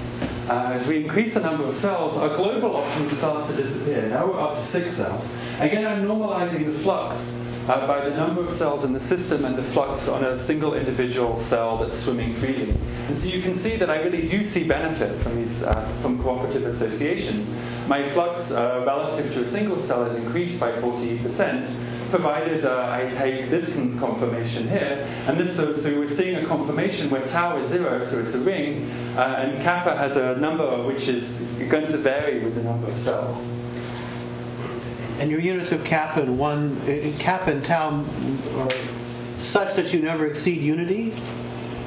as we increase the number of cells, our global optimum starts to disappear. Now we're up to 6 cells. Again, I'm normalizing the flux by the number of cells in the system and the flux on a single individual cell that's swimming freely. And so you can see that I really do see benefit from these from cooperative associations. My flux relative to a single cell is increased by 48%, provided I take this conformation here, and this so we're seeing a conformation where tau is 0, so it's a ring, and kappa has a number which is going to vary with the number of cells. And your units of kappa and kappa and tau are such that you never exceed unity?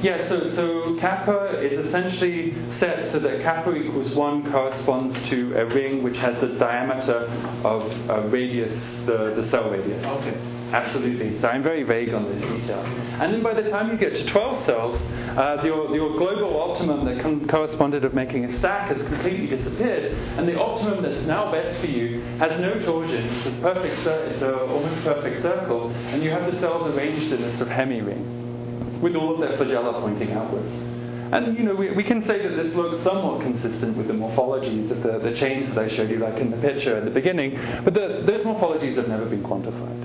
Yeah, so kappa is essentially set so that kappa equals 1 corresponds to a ring which has the diameter of a radius, the cell radius. Okay. Absolutely. So I'm very vague on these details. And then by the time you get to 12 cells, your global optimum that corresponded of making a stack has completely disappeared, and the optimum that's now best for you has no torsion. It's a perfect, it's an almost perfect circle, and you have the cells arranged in a sort of hemi-ring with all of their flagella pointing outwards. And you know, we can say that this looks somewhat consistent with the morphologies of the chains that I showed you, like in the picture at the beginning, but those morphologies have never been quantified.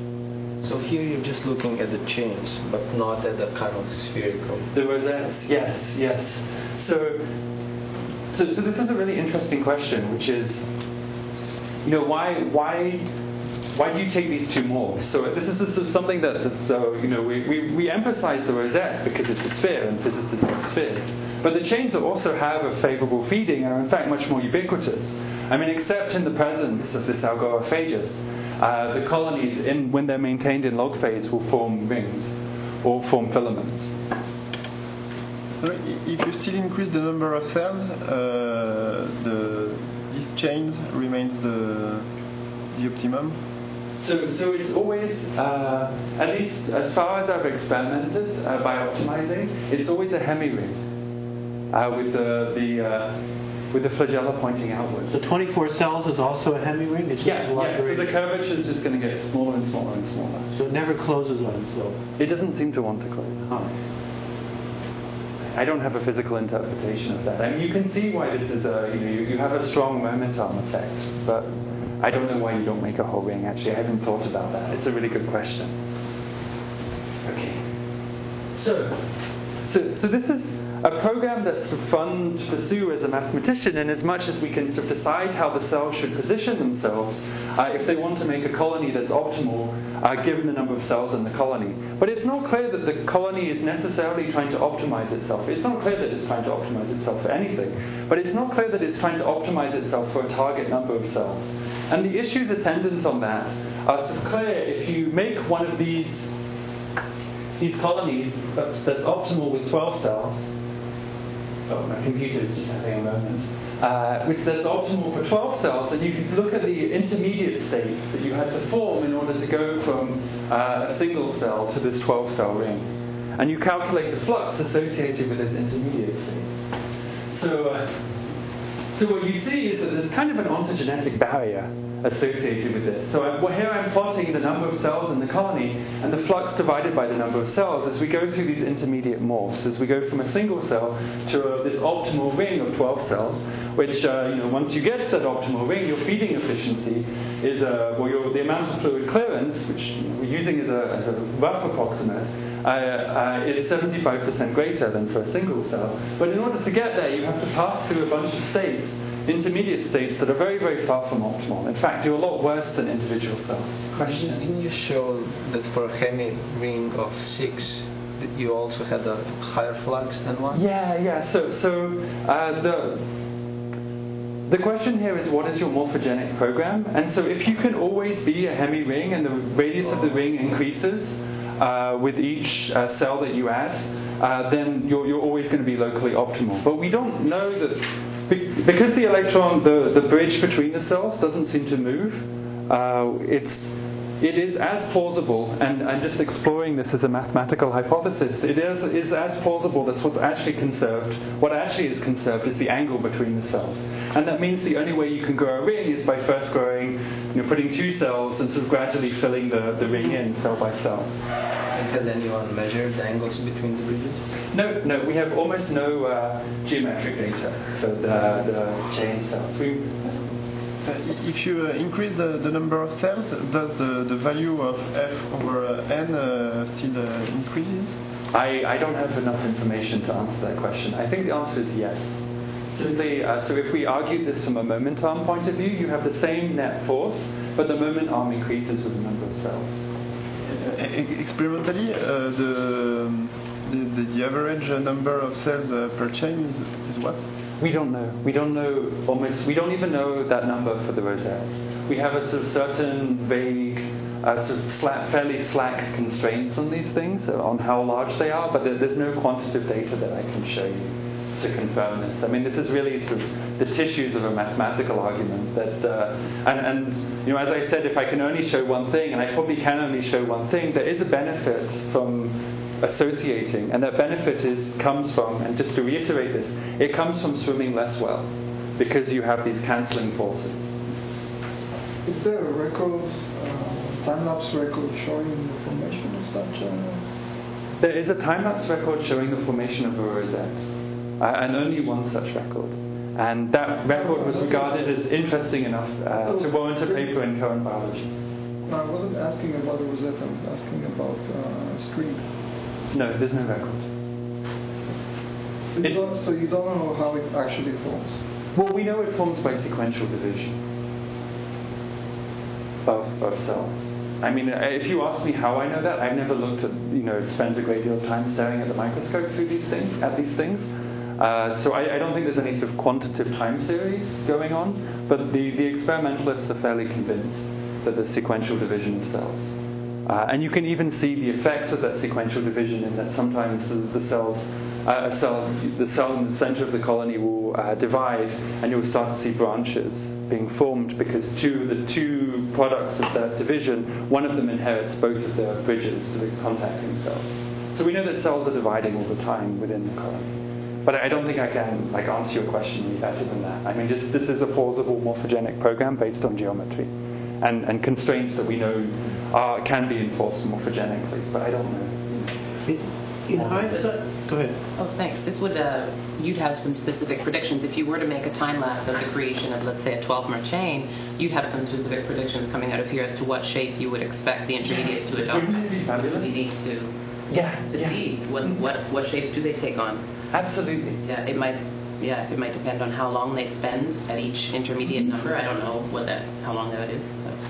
So here you're just looking at the chains, but not at the kind of spherical. The rosettes, yes, yes. So this is a really interesting question, which is, you know, why do you take these two morphs? So this is something that, so you know, we emphasize the rosette because it's a sphere and physicists love spheres. But the chains also have a favorable feeding and are in fact much more ubiquitous. I mean, except in the presence of this Algoriphagus, the colonies, when they're maintained in log phase, will form rings or form filaments. So if you still increase the number of cells, these chains remains the optimum? So it's always, at least as far as I've experimented by optimizing, it's always a hemi-ring with the flagella pointing outwards. So 24 cells is also a hemi-ring? Yeah, so the curvature is just going to get smaller and smaller and smaller. So it never closes on itself? It doesn't seem to want to close. Huh. I don't have a physical interpretation of that. I mean, you can see why this is a, you know, you have a strong momentum effect, but I don't know why you don't make a whole ring, actually. I haven't thought about that. It's a really good question. Okay. So this is a program that's fun to pursue as a mathematician, in as much as we can sort of decide how the cells should position themselves if they want to make a colony that's optimal given the number of cells in the colony. But it's not clear that the colony is necessarily trying to optimize itself. It's not clear that it's trying to optimize itself for anything. But it's not clear that it's trying to optimize itself for a target number of cells. And the issues attendant on that are sort of clear if you make one of these colonies that's optimal with 12 cells. Oh, my computer is just having a moment. Which that's optimal for 12 cells, and you can look at the intermediate states that you had to form in order to go from a single cell to this 12-cell ring. And you calculate the flux associated with those intermediate states. So what you see is that there's kind of an ontogenetic barrier associated with this. So here I'm plotting the number of cells in the colony and the flux divided by the number of cells as we go through these intermediate morphs, as we go from a single cell to this optimal ring of 12 cells, which, you know, once you get to that optimal ring, your feeding efficiency is, the amount of fluid clearance, which we're using as a rough approximate, is 75% greater than for a single cell. But in order to get there, you have to pass through a bunch of states, intermediate states, that are very, very far from optimal. In fact, you're a lot worse than individual cells. Question? Didn't you show that for a hemi-ring of 6, you also had a higher flux than 1? Yeah. The question here is, what is your morphogenic program? And so if you can always be a hemi-ring and the radius of the ring increases with each cell that you add, then you're always going to be locally optimal. But we don't know that, because the electron, the bridge between the cells doesn't seem to move, it is as plausible, and I'm just exploring this as a mathematical hypothesis, it is as plausible that what actually is conserved is the angle between the cells. And that means the only way you can grow a ring is by first growing, you know, putting two cells and sort of gradually filling the ring in cell by cell. And has anyone measured the angles between the bridges? No, we have almost no geometric data for the chain cells. If you increase the number of cells, does the value of F over N still increases? I don't have enough information to answer that question. I think the answer is yes. Simply, so if we argued this from a moment arm point of view, you have the same net force, but the moment arm increases with the number of cells. Experimentally, the average number of cells per chain is what? We don't know. We don't even know that number for the rosettes. We have a sort of certain vague, fairly slack constraints on these things, on how large they are, but there's no quantitative data that I can show you. to confirm this. I mean, this is really sort of the tissues of a mathematical argument that, and you know, as I said, if I can only show one thing, and I probably can only show one thing, there is a benefit from associating, and that benefit comes from, and just to reiterate this, it comes from swimming less well, because you have these cancelling forces. Is there a record, time-lapse record showing the formation of such a... There is a time-lapse record showing the formation of a rosette, and only one such record. And that record was regarded as interesting enough to warrant a paper in Current Biology. No, I wasn't asking about a rosette, I was asking about a stream. No, there's no record. So you don't know how it actually forms? Well, we know it forms by sequential division of cells. I mean, if you ask me how I know that, I've never looked at, you know, spent a great deal of time staring at the microscope through these things, so I don't think there's any sort of quantitative time series going on, but the experimentalists are fairly convinced that there's sequential division of cells. And you can even see the effects of that sequential division in that sometimes the cell in the center of the colony will divide, and you'll start to see branches being formed because the two products of that division, one of them inherits both of the bridges to the contacting cells. So we know that cells are dividing all the time within the colony. But I don't think I can answer your question any better than that. I mean, this is a plausible morphogenic program based on geometry. And constraints that we know can be enforced morphogenically, but I don't know. In hindsight, go ahead. Oh, thanks. This would you'd have some specific predictions if you were to make a time lapse of the creation of, let's say, a 12-mer chain. You'd have some specific predictions coming out of here as to what shape you would expect the intermediates to adopt. Wouldn't it be fabulous? To see what shapes do they take on. Absolutely. Yeah, it might. Yeah, it might depend on how long they spend at each intermediate number. I don't know how long that is.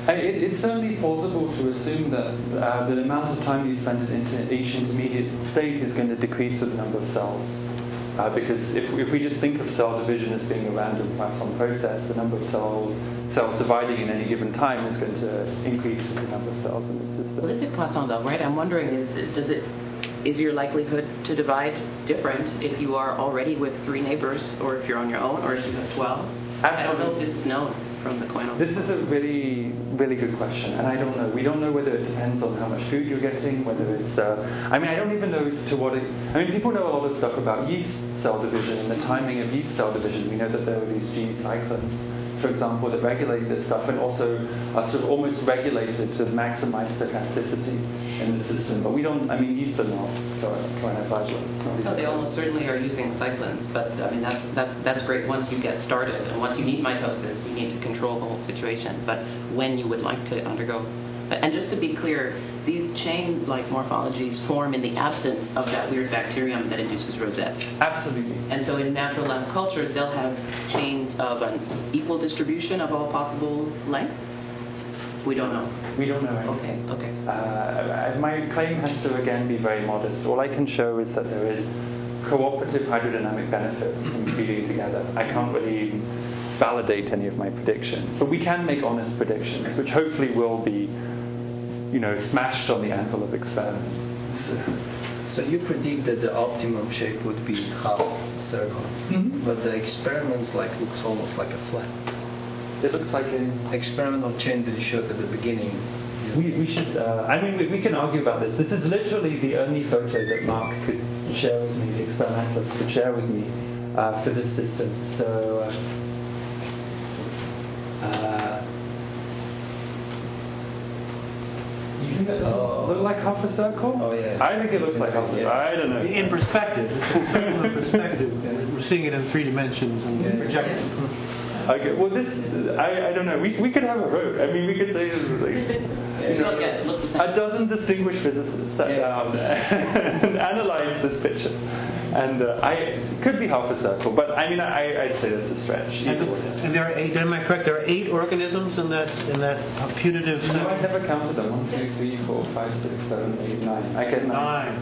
It's certainly plausible to assume that the amount of time you spend at each intermediate state is going to decrease with the number of cells. Because if we just think of cell division as being a random Poisson process, the number of cells dividing in any given time is going to increase with the number of cells in the system. Well, is it Poisson though, right? I'm wondering, is your likelihood to divide different if you are already with 3 neighbors, or if you're on your own, or if you have 12? Absolutely. I don't know if this is known from the coin. This is a really, really good question, and I don't know. We don't know whether it depends on how much food you're getting, whether it's... I mean, I don't even know to what... people know a lot of stuff about yeast cell division and the timing of yeast cell division. We know that there are these gene cyclins, for example, that regulate this stuff and also are sort of almost regulated to maximize stochasticity in the system. But we don't, yeast are not choanoflagellates. No, they almost certainly are using cyclins, but that's great once you get started. And once you need mitosis, you need to control the whole situation. But when you would like to undergo. And just to be clear, these chain-like morphologies form in the absence of that weird bacterium that induces rosettes. Absolutely. And so in natural lab cultures, they'll have chains of an equal distribution of all possible lengths? We don't know. We don't know anything. Okay. My claim has to, again, be very modest. All I can show is that there is cooperative hydrodynamic benefit from feeding together. I can't really validate any of my predictions. But we can make honest predictions, which hopefully will be smashed on the anvil of experiments. So you predict that the optimum shape would be half circle, but the experiments looks almost like a flat. It looks like an experimental chain that you showed at the beginning. We should. We can argue about this. This is literally the only photo that Mark could share with me. The experimentalist could share with me for this system. So. You think that doesn't look like half a circle? Oh, yeah. I think it looks like half a circle. I don't know. In perspective. It's a circle in perspective. We're seeing it in 3 dimensions and it's projected. Okay, well, this, I don't know. We could have a vote. We could say this is yes, it looks the same. A dozen distinguished physicists sat down and analyzed this picture. And it could be half a circle, but I'd say that's a stretch. And there are 8. Am I correct? There are 8 organisms in that putative. No, I've never counted them. 1, 2, 3, 4, 5, 6, 7, 8, 9. I get 9.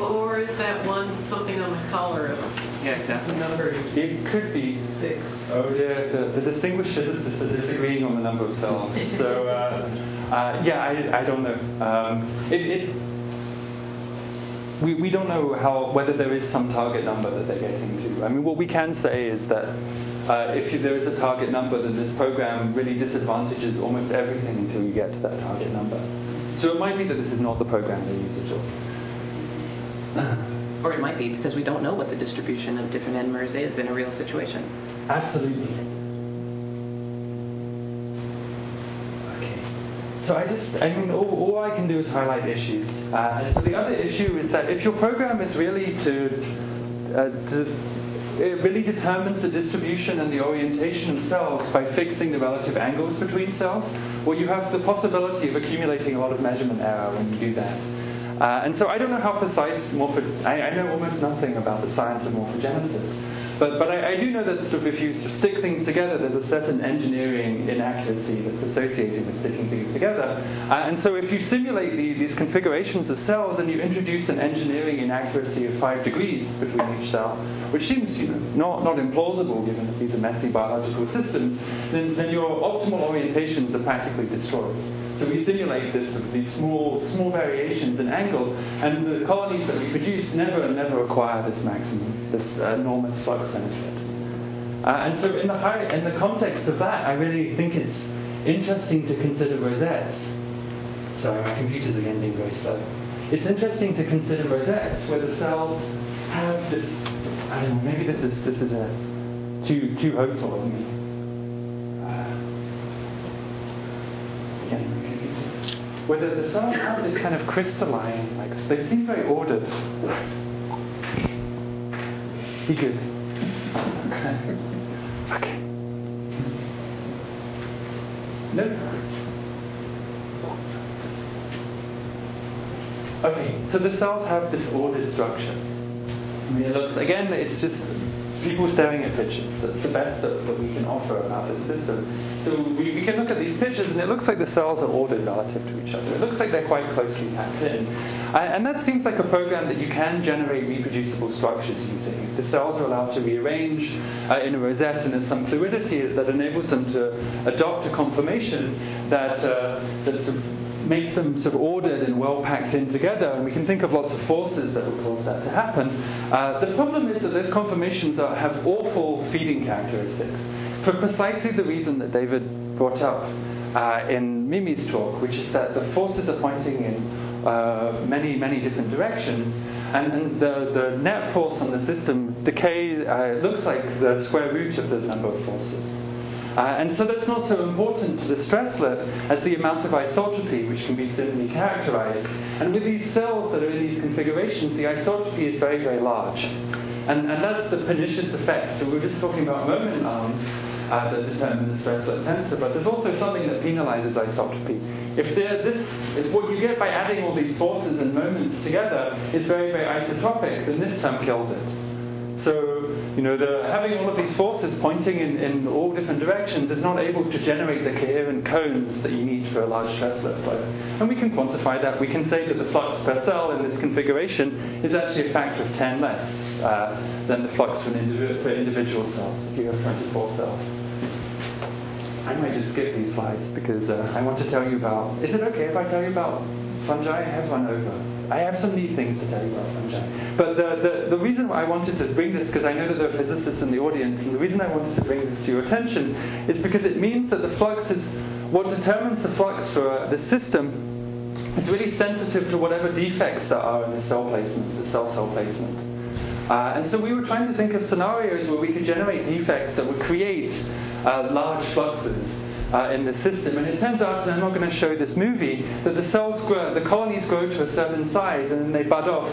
Or is that one something on the collar of? Yeah, exactly. Number. It could be 6. Oh yeah, the distinguished physicists are disagreeing on the number of cells. So I don't know. we don't know whether there is some target number that they're getting to. I mean, what we can say is that if there is a target number, then this program really disadvantages almost everything until you get to that target number. So it might be that this is not the program they use at all. Or it might be, because we don't know what the distribution of different NMRs is in a real situation. Absolutely. Okay. So all I can do is highlight issues. So the other issue is that if your program is really it really determines the distribution and the orientation of cells by fixing the relative angles between cells, well, you have the possibility of accumulating a lot of measurement error when you do that. And so I don't know how precise I know almost nothing about the science of morphogenesis. But I do know that sort of if you stick things together, there's a certain engineering inaccuracy that's associated with sticking things together. And so if you simulate these configurations of cells and you introduce an engineering inaccuracy of 5 degrees between each cell, which seems not implausible given that these are messy biological systems, then your optimal orientations are practically destroyed. So we simulate these small variations in angle, and the colonies that we produce never acquire this maximum, this enormous flux benefit. And so in the context of that, I really think it's interesting to consider rosettes. Sorry, my computer's again being very slow. It's interesting to consider rosettes where the cells have this. I don't know. Maybe this is too hopeful of me. Whether the cells have this kind of crystalline, like they seem very ordered. Be good. Okay. No. Okay, so the cells have this ordered structure. I mean, it looks, again, it's just people staring at pictures. That's the best that we can offer about this system. So we can look at these pictures, and it looks like the cells are ordered relative to each other. It looks like they're quite closely packed in. And that seems like a program that you can generate reproducible structures using. If the cells are allowed to rearrange in a rosette, and there's some fluidity that enables them to adopt a conformation that sort of makes them sort of ordered and well packed in together, and we can think of lots of forces that will cause that to happen. The problem is that those conformations have awful feeding characteristics, for precisely the reason that David brought up in Mimi's talk, which is that the forces are pointing in many, many different directions, and the net force on the system decay looks like the square root of the number of forces. And so that's not so important to the stresslet as the amount of isotropy, which can be simply characterized. And with these cells that are in these configurations, the isotropy is very, very large. And that's the pernicious effect. So we were just talking about moment arms that determine the stresslet tensor, but there's also something that penalizes isotropy. If what you get by adding all these forces and moments together is very, very isotropic, then this term kills it. So, having all of these forces pointing in all different directions is not able to generate the coherent cones that you need for a large stresslet flow. And we can quantify that. We can say that the flux per cell in this configuration is actually a factor of 10 less than the flux for individual cells, if you have 24 cells. I might just skip these slides because I want to tell you about... Is it okay if I tell you about fungi? I have one over. I have some neat things to tell you about fungi. But the reason I wanted to bring this, because I know that there are physicists in the audience, and the reason I wanted to bring this to your attention is because it means that the flux is, what determines the flux for the system is really sensitive to whatever defects there are in the cell placement, the cell-cell placement. And so we were trying to think of scenarios where we could generate defects that would create large fluxes in the system, and it turns out, and I'm not going to show this movie, that the cells grow, the colonies grow to a certain size, and then they bud off.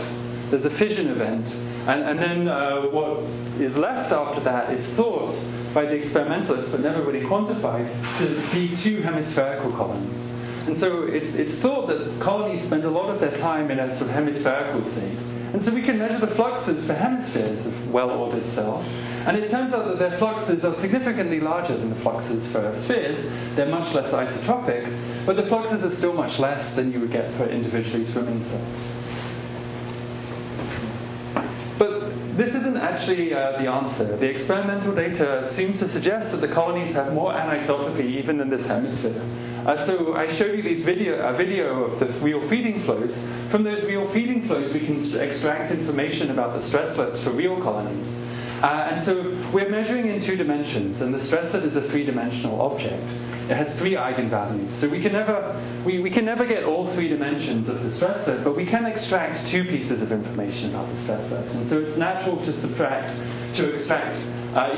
There's a fission event, and then what is left after that is thought by the experimentalists, but never really quantified, to be two hemispherical colonies. And so it's thought that colonies spend a lot of their time in a sort of hemispherical state. And so we can measure the fluxes for hemispheres of well-ordered cells. And it turns out that their fluxes are significantly larger than the fluxes for spheres. They're much less isotropic, but the fluxes are still much less than you would get for individually swimming cells. But This isn't actually the answer. The experimental data seems to suggest that the colonies have more anisotropy even in this hemisphere. So I show you these video of the real feeding flows. From those real feeding flows, we can extract information about the stresslets for real colonies. And so we're measuring in two dimensions, and the stresslet is a three-dimensional object. It has three eigenvalues, so we can never get all three dimensions of the stresslet, but we can extract two pieces of information about the stresslet. And so it's natural to extract,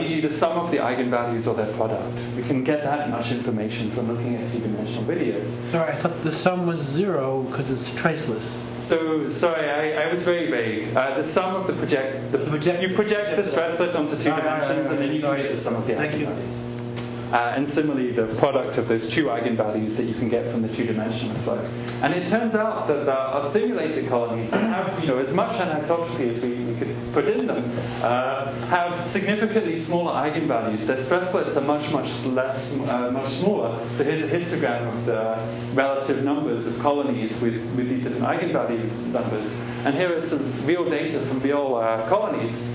e.g. the sum of the eigenvalues or their product. We can get that much information from looking at two-dimensional videos. Sorry, I thought the sum was zero because it's traceless. So, sorry, I was very vague. The sum of you project the stresslet onto two dimensions, and then you can get the sum of the eigenvalues. And similarly, the product of those two eigenvalues that you can get from the two-dimensional flow. And it turns out that there are simulated colonies that have, as much anisotropy as we could put in them, have significantly smaller eigenvalues. Their stresslets are much smaller. So here's a histogram of the relative numbers of colonies with these different eigenvalue numbers. And here is some real data from real colonies.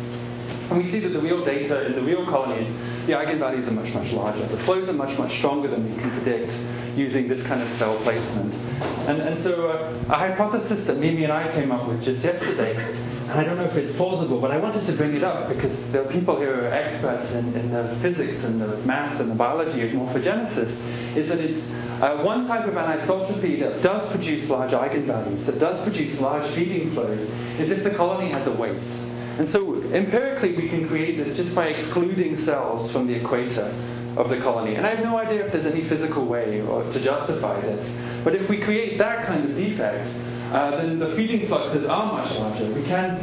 And we see that the real data in the real colonies, the eigenvalues are much, much larger. The flows are much, much stronger than we can predict using this kind of cell placement. And so a hypothesis that Mimi and I came up with just yesterday, and I don't know if it's plausible, but I wanted to bring it up because there are people here who are experts in the physics and the math and the biology of morphogenesis, is that it's one type of anisotropy that does produce large eigenvalues, that does produce large feeding flows, is if the colony has a weight. And so empirically, we can create this just by excluding cells from the equator of the colony. And I have no idea if there's any physical way to justify this. But if we create that kind of defect, then the feeding fluxes are much larger. We can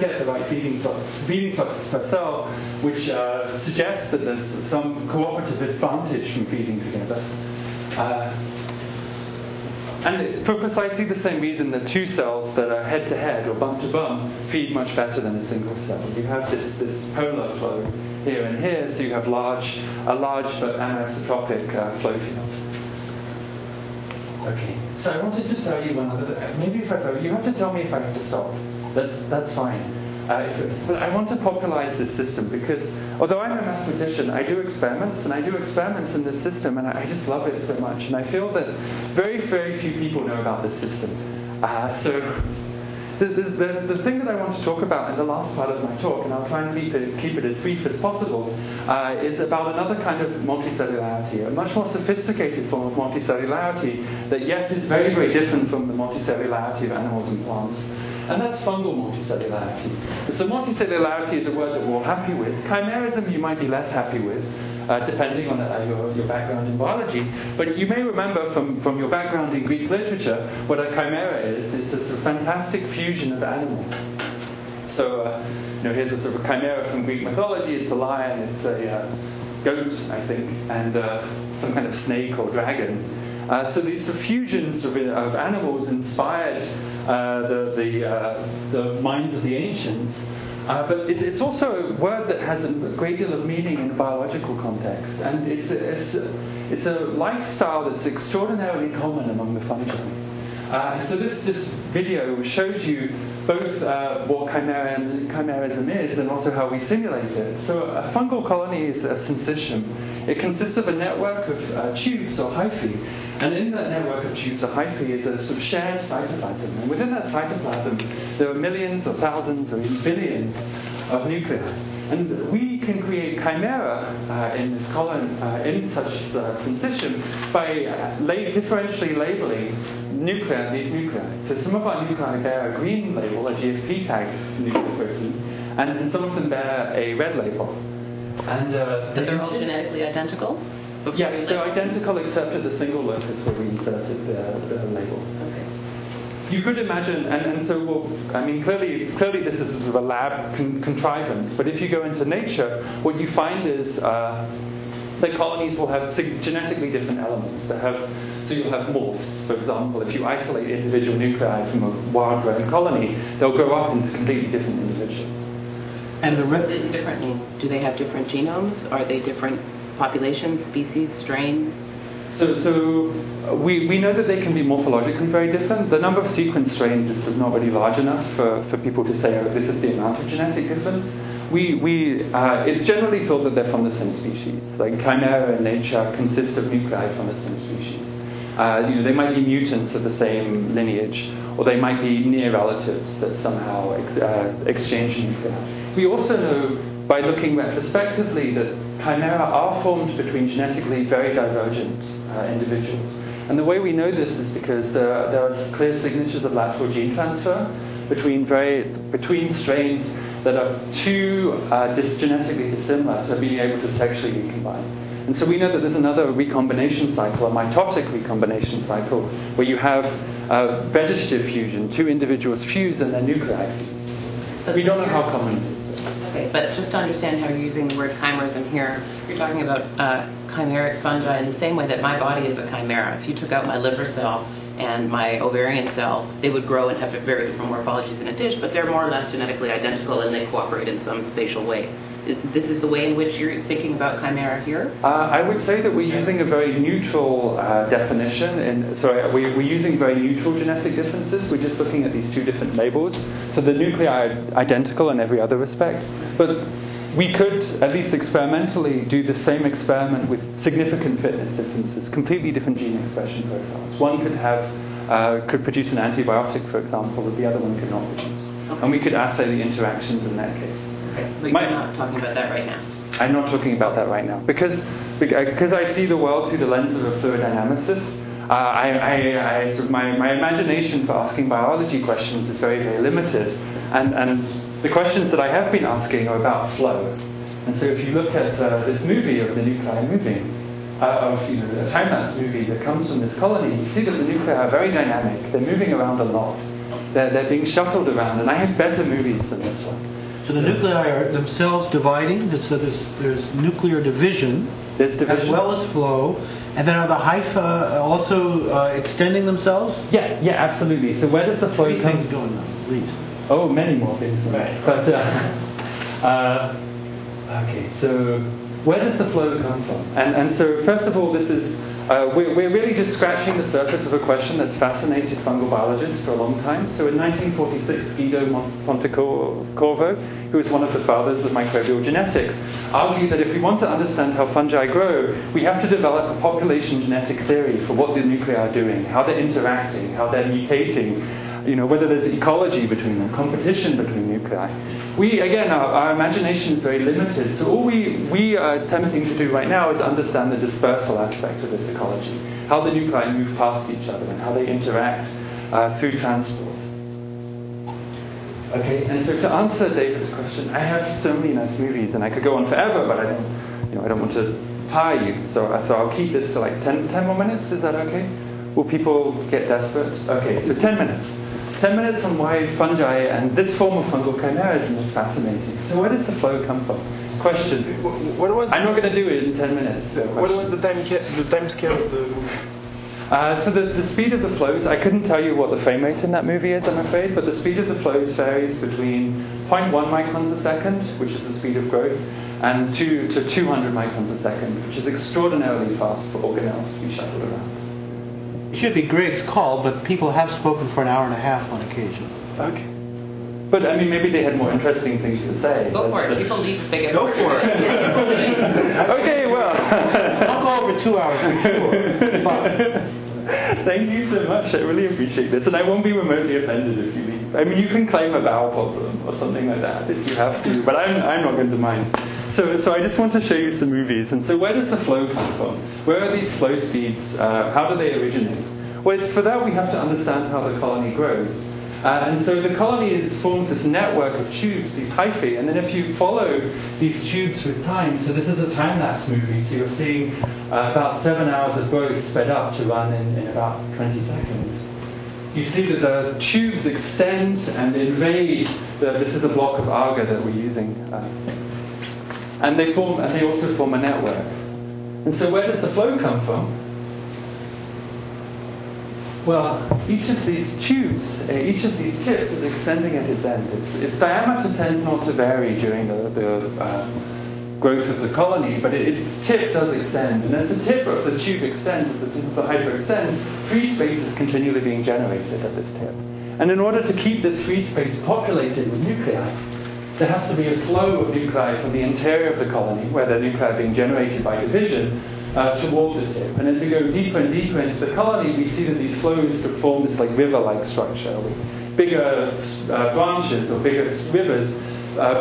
get the right feeding flux per cell, which suggests that there's some cooperative advantage from feeding together. And for precisely the same reason that two cells that are head-to-head or bum-to-bum feed much better than a single cell. You have this polar flow here and here, so you have a large but anisotropic flow field. Okay, so I wanted to tell you one other thing. Maybe you have to tell me if I have to stop. That's fine. But I want to popularize this system because, although I'm a mathematician, I do experiments, and I do experiments in this system, and I just love it so much. And I feel that very, very few people know about this system. So the thing that I want to talk about in the last part of my talk, and I'll try and keep it as brief as possible, is about another kind of multicellularity, a much more sophisticated form of multicellularity that yet is very, very different from the multicellularity of animals and plants. And that's fungal multicellularity. So multicellularity is a word that we're all happy with. Chimerism you might be less happy with, depending on your background in biology. But you may remember from your background in Greek literature what a chimera is. It's a sort of fantastic fusion of animals. So here's a sort of chimera from Greek mythology. It's a lion, it's a goat, I think, and some kind of snake or dragon. So these fusions of animals inspired the minds of the ancients. But it's also a word that has a great deal of meaning in a biological context. And it's a lifestyle that's extraordinarily common among the fungi. And so this video shows you both what chimerism is and also how we simulate it. So a fungal colony is a syncytium. It consists of a network of tubes or hyphae. And in that network of tubes or hyphae is a sort of shared cytoplasm. And within that cytoplasm, there are millions or thousands or even billions of nuclei. And we can create chimera in this colon, in such syncytium, by differentially labeling nuclei, these nuclei. So some of our nuclei bear a green label, a GFP tag nucleoprotein, and some of them bear a red label. And they're all genetically identical? Yes, they're identical except at the single locus where we inserted the label. Okay. You could imagine, clearly this is sort of a lab contrivance, but if you go into nature, what you find is that colonies will have genetically different elements. So you'll have morphs, for example. If you isolate individual nuclei from a wild-grown colony, they'll grow up into completely different individuals. And do they have different genomes? Are they different populations, species, strains? So we know that they can be morphologically very different. The number of sequence strains is not really large enough for people to say, oh, this is the amount of genetic difference. It's generally thought that they're from the same species. Like chimera in nature consists of nuclei from the same species. They might be mutants of the same lineage, or they might be near relatives that somehow exchange nuclei. We also know, by looking retrospectively, that chimera are formed between genetically very divergent individuals. And the way we know this is because there are clear signatures of lateral gene transfer between strains that are too genetically dissimilar to being able to sexually recombine. And so we know that there's another recombination cycle, a mitotic recombination cycle, where you have vegetative fusion, two individuals fuse and their nuclei fuse. We don't know how common it is. Okay, but just to understand how you're using the word chimeras in here, you're talking about chimeric fungi in the same way that my body is a chimera. If you took out my liver cell and my ovarian cell, they would grow and have very different morphologies in a dish, but they're more or less genetically identical and they cooperate in some spatial way. This is the way in which you're thinking about chimera here? I would say that we're using a very neutral definition, and we're using very neutral genetic differences. We're just looking at these two different labels. So the nuclei are identical in every other respect, but we could, at least experimentally, do the same experiment with significant fitness differences, completely different gene expression profiles. One could produce an antibiotic, for example, that the other one could not produce. Okay. And we could assay the interactions in that case. Okay. But you're not talking about that right now. I'm not talking about that right now. Because I see the world through the lens of a fluid dynamicist, my imagination for asking biology questions is very, very limited. And the questions that I have been asking are about flow. And so if you look at this movie of the nuclei moving, a time-lapse movie that comes from this colony, you see that the nuclei are very dynamic. They're moving around a lot. They're being shuttled around, and I have better movies than this one. So the nuclei are themselves dividing, so there's nuclear division, as well as flow. And then are the hyphae also extending themselves? Yeah, absolutely. So where does the flow come from? Things going on, please. Oh, many more things. Right. But, okay, so where does the flow come from? And so, first of all, this is, we're really just scratching the surface of a question that's fascinated fungal biologists for a long time. So in 1946, Guido Pontecorvo, who is one of the fathers of microbial genetics, argued that if we want to understand how fungi grow, we have to develop a population genetic theory for what the nuclei are doing, how they're interacting, how they're mutating, whether there's ecology between them, competition between nuclei. Our imagination is very limited, so all we are attempting to do right now is understand the dispersal aspect of this ecology, how the nuclei move past each other and how they interact through transport. Okay, and so to answer David's question, I have so many nice movies, and I could go on forever, but I don't want to tire you, so I'll keep this to like 10 more minutes. Is that okay? Will people get desperate? Okay, so 10 minutes. 10 minutes on why fungi and this form of fungal chimerism is fascinating. So where does the flow come from? Question. I'm not going to do it in 10 minutes. What was the time scale of the movie? So the speed of the flows, I couldn't tell you what the frame rate in that movie is, I'm afraid, but the speed of the flows varies between 0.1 microns a second, which is the speed of growth, and 2 to 200 microns a second, which is extraordinarily fast for organelles to be shuttled around. It should be Greg's call, but people have spoken for an hour and a half on occasion. Okay. But, maybe they had more interesting things to say. Go for it. People leave if they get bored. Go for it. Okay, well. Don't go over 2 hours for sure. But. Thank you so much. I really appreciate this. And I won't be remotely offended if you leave. You can claim a bowel problem or something like that if you have to, but I'm not going to mind. So I just want to show you some movies. And so where does the flow come from? Where are these flow speeds? How do they originate? Well, it's for that we have to understand how the colony grows. And so the colony forms this network of tubes, these hyphae. And then if you follow these tubes with time, so this is a time-lapse movie, so you're seeing about 7 hours of growth sped up to run in about 20 seconds. You see that the tubes extend and invade. This is a block of agar that we're using. And they also form a network. And so where does the flow come from? Well, each of these tubes, each of these tips is extending at its end. Its diameter tends not to vary during the growth of the colony, but its tip does extend. And as the tip of the tube extends, as the tip of the hyper extends, free space is continually being generated at this tip. And in order to keep this free space populated with nuclei, there has to be a flow of nuclei from the interior of the colony, where the nuclei are being generated by division, toward the tip. And as we go deeper and deeper into the colony, we see that these flows form this like river-like structure with bigger branches or bigger rivers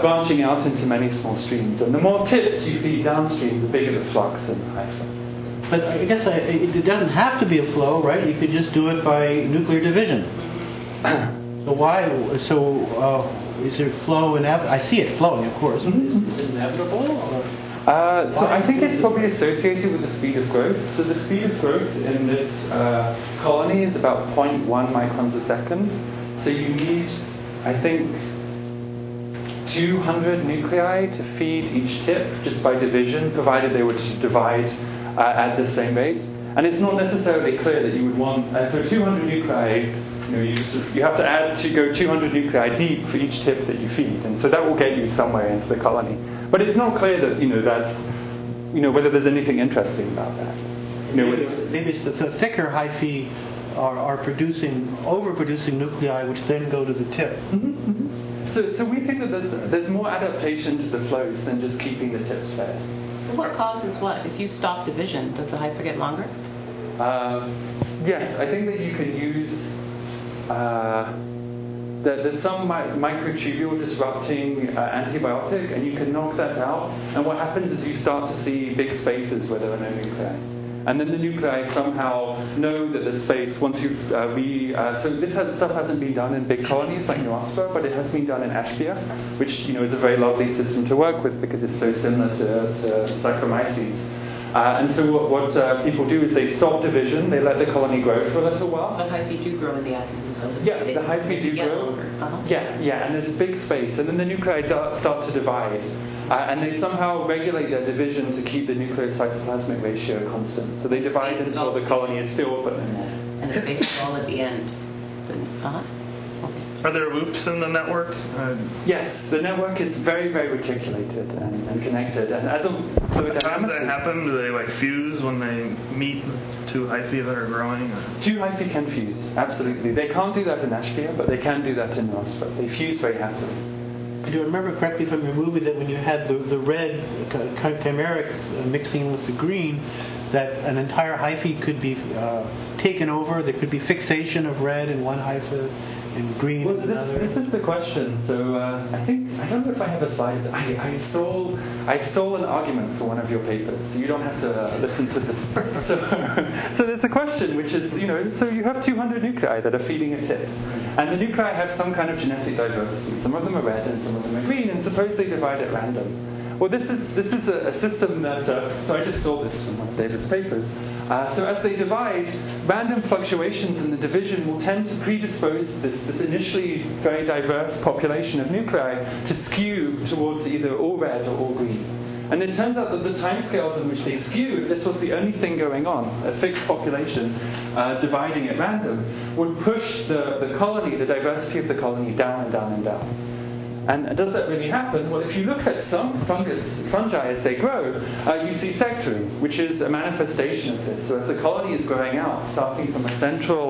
branching out into many small streams. And the more tips you feed downstream, the bigger the flux and the higher flow. But I guess it doesn't have to be a flow, right? You could just do it by nuclear division. So why? So is there flow inevitable? I see it flowing, of course. Mm-hmm. Is it inevitable? Or so I think it's probably associated with the speed of growth. So the speed of growth in this colony is about 0.1 microns a second. So you need, I think, 200 nuclei to feed each tip just by division, provided they were to divide at the same rate. And it's not necessarily clear that you would want, so 200 nuclei, you have to go 200 nuclei deep for each tip that you feed. And so that will get you somewhere into the colony. But it's not clear that, that's, whether there's anything interesting about that. Maybe it's the thicker hyphae are overproducing nuclei, which then go to the tip. Mm-hmm, mm-hmm. So we think that there's more adaptation to the flows than just keeping the tips fed. What causes what? If you stop division, does the hypha get longer? Yes, I think that you can use there's some microtubule disrupting antibiotic, and you can knock that out. And what happens is you start to see big spaces where there are no nuclei. And then the nuclei somehow know that the space, once you've so this stuff hasn't been done in big colonies like Neurospora, but it has been done in Ashbya, which is a very lovely system to work with because it's so similar to Saccharomyces. And so what people do is they stop division, they let the colony grow for a little while. So hyphae do grow in the axis of something. Yeah, the hyphae do grow. Uh-huh. Yeah, and there's big space, and then the nuclei start to divide. And they somehow regulate their division to keep the nucleocytoplasmic ratio constant. So they divide until the colony is filled, but then and the space is all at the end. Uh-huh. Okay. Are there loops in the network? Yes, the network is very, very reticulated and connected. And as a fluid How does that happen? Do they fuse when they meet two hyphae that are growing? Or? Two hyphae can fuse, absolutely. They can't do that in Ashbya, but they can do that in Neurospora. They fuse very happily. Do I remember correctly from your movie that when you had the red chimeric mixing with the green, that an entire hyphae could be taken over? There could be fixation of red in one hypha and green in another. This is the question. So I don't know if I have a slide. I stole an argument for one of your papers, so you don't have to listen to this. So there's a question, which is so you have 200 nuclei that are feeding a tip. And the nuclei have some kind of genetic diversity. Some of them are red and some of them are green, and suppose they divide at random. Well, this is a system that, so I just saw this from one of David's papers. So as they divide, random fluctuations in the division will tend to predispose this initially very diverse population of nuclei to skew towards either all red or all green. And it turns out that the timescales in which they skew, if this was the only thing going on, a fixed population dividing at random, would push the colony, the diversity of the colony, down and down and down. And does that really happen? Well, if you look at some fungi as they grow, you see sectoring, which is a manifestation of this. So as the colony is growing out, starting from a central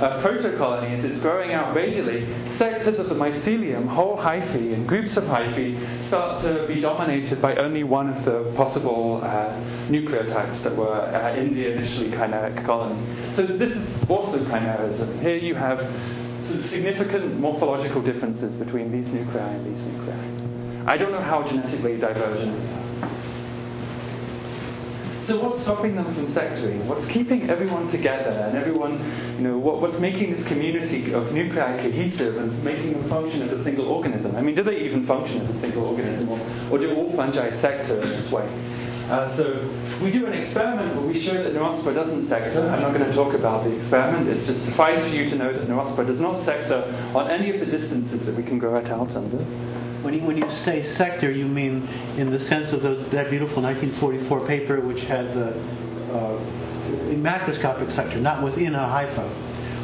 protocolony, as it's growing out radially, sectors of the mycelium, whole hyphae, and groups of hyphae start to be dominated by only one of the possible nucleotypes that were in the initially chimeric colony. So this is also chimerism. Here you have some significant morphological differences between these nuclei and these nuclei. I don't know how genetically divergent they are. So what's stopping them from sectoring? What's keeping everyone together and everyone, what's making this community of nuclei cohesive and making them function as a single organism? I mean, do they even function as a single organism, or do all fungi sector in this way? So we do an experiment where we show that Neurospora doesn't sector. I'm not going to talk about the experiment. It's just suffice for you to know that Neurospora does not sector on any of the distances that we can grow it out under. When you say sector, you mean in the sense of that beautiful 1944 paper which had the macroscopic sector, not within a hypha.